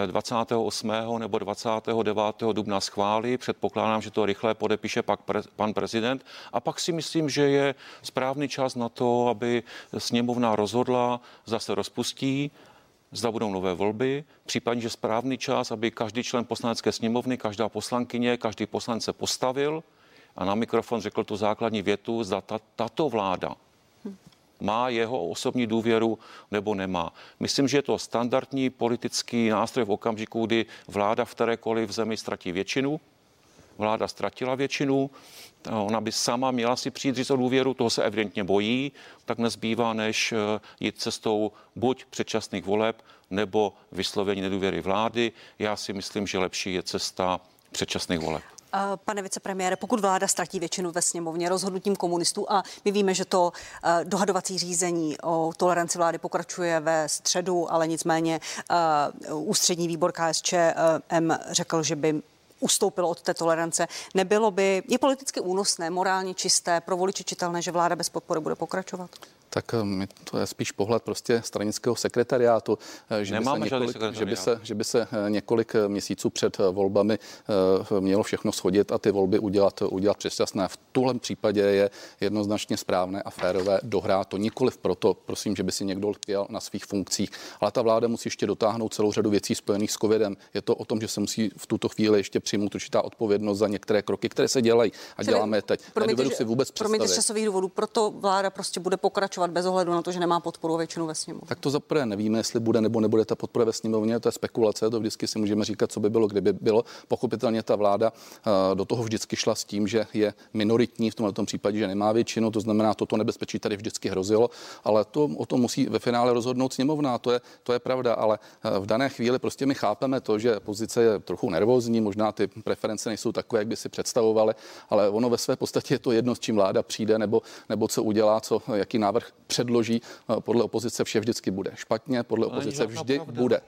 28. nebo 29. dubna schválí. Předpokládám, že to rychle podepíše pak pan prezident. A pak si myslím, že je správný čas na to, aby sněmovna rozhodla, zda se rozpustí, zda budou nové volby, případně, že správný čas, aby každý člen Poslanecké sněmovny, každá poslankyně, každý poslanec se postavil a na mikrofon řekl tu základní větu, zda tato vláda má jeho osobní důvěru nebo nemá. Myslím, že je to standardní politický nástroj v okamžiku, kdy vláda v kterékoliv zemi ztratí většinu. Vláda ztratila většinu, ona by sama měla si přijít říct o důvěru, toho se evidentně bojí, tak nezbývá, než jít cestou buď předčasných voleb, nebo vyslovení nedůvěry vlády. Já si myslím, že lepší je cesta předčasných voleb. Pane vicepremiére, pokud vláda ztratí většinu ve sněmovně rozhodnutím komunistů a my víme, že to dohadovací řízení o toleranci vlády pokračuje ve středu, ale nicméně ústřední výbor KSČM řekl, že by ustoupilo od té tolerance. Nebylo by, je politicky únosné, morálně čisté, pro voliče čitelné, že vláda bez podpory bude pokračovat? tak to je spíš pohled prostě stranického sekretariátu, že by se několik měsíců před volbami mělo všechno shodit a ty volby udělat předčasné. V tuhle případě je jednoznačně správné a férové dohrát to nikoliv proto, prosím, že by si někdo lpěl na svých funkcích, ale ta vláda musí ještě dotáhnout celou řadu věcí spojených s covidem. Je to o tom, že se musí v tuto chvíli ještě přijmout určitá odpovědnost za některé kroky, které se dělají a děláme teď. Nedovedu si vůbec představit. Promiňte, z časových důvodů, proto vláda prostě bude pokračovat bez ohledu na to, že nemá podporu většinu ve sněmovně. Tak to za prvé nevíme, jestli bude nebo nebude ta podpora ve sněmovně, to je spekulace, to vždycky si můžeme říkat, co by bylo, kdyby bylo. Pochopitelně ta vláda do toho vždycky šla s tím, že je minoritní v tomto případě, že nemá většinu, to znamená, toto nebezpečí tady vždycky hrozilo, ale o tom musí ve finále rozhodnout sněmovna, to je pravda, ale v dané chvíli prostě my chápeme to, že pozice je trochu nervózní, možná ty preference nejsou takové, jak by si představovali, ale ono ve své podstatě je to jedno, s čím vláda přijde nebo co udělá, jaký návrh předloží. Podle opozice vše vždycky bude špatně, podle opozice vždy bude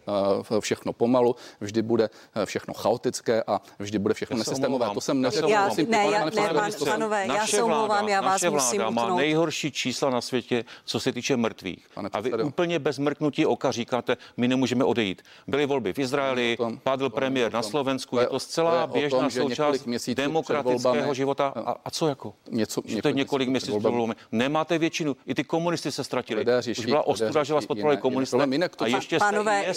všechno pomalu, vždy bude všechno chaotické a vždy bude všechno nesystémové. To jsem neřekl. Já se omlouvám, já vás musím utnout. Má nejhorší čísla na světě, co se týče mrtvých. A vy úplně bez mrknutí oka říkáte, my nemůžeme odejít. Byly volby v Izraeli, padl premiér na Slovensku, je to zcela běžná součást demokratického života. A co jako? Několik měsíců volbami. Nemáte většinu. I ty komunisty se ztratili. Už byla ostuda, že vás podporovali komunisté. A ještě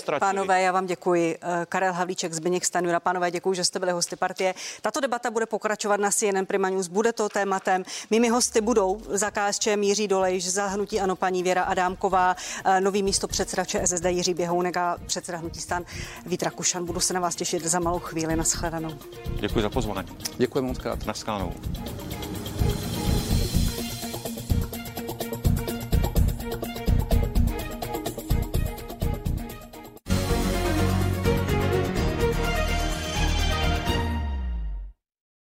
se pánové, já vám děkuji. Karel Havlíček, Zbyněk Stanjura. Pánové, děkuji, že jste byli hosty Partie. Tato debata bude pokračovat na CNN Prima News. Bude to tématem. Mými hosty budou za KSČM Jiří Dolejš, za hnutí ANO paní Věra Adámková, nový místopředseda ČSSD Jiří Běhounek a předseda hnutí STAN Vít Rakušan. Budu se na vás těšit za malou chvíli. Nashledanou. Děkuji za pozvání. Děkuji moc krát. Nashledanou.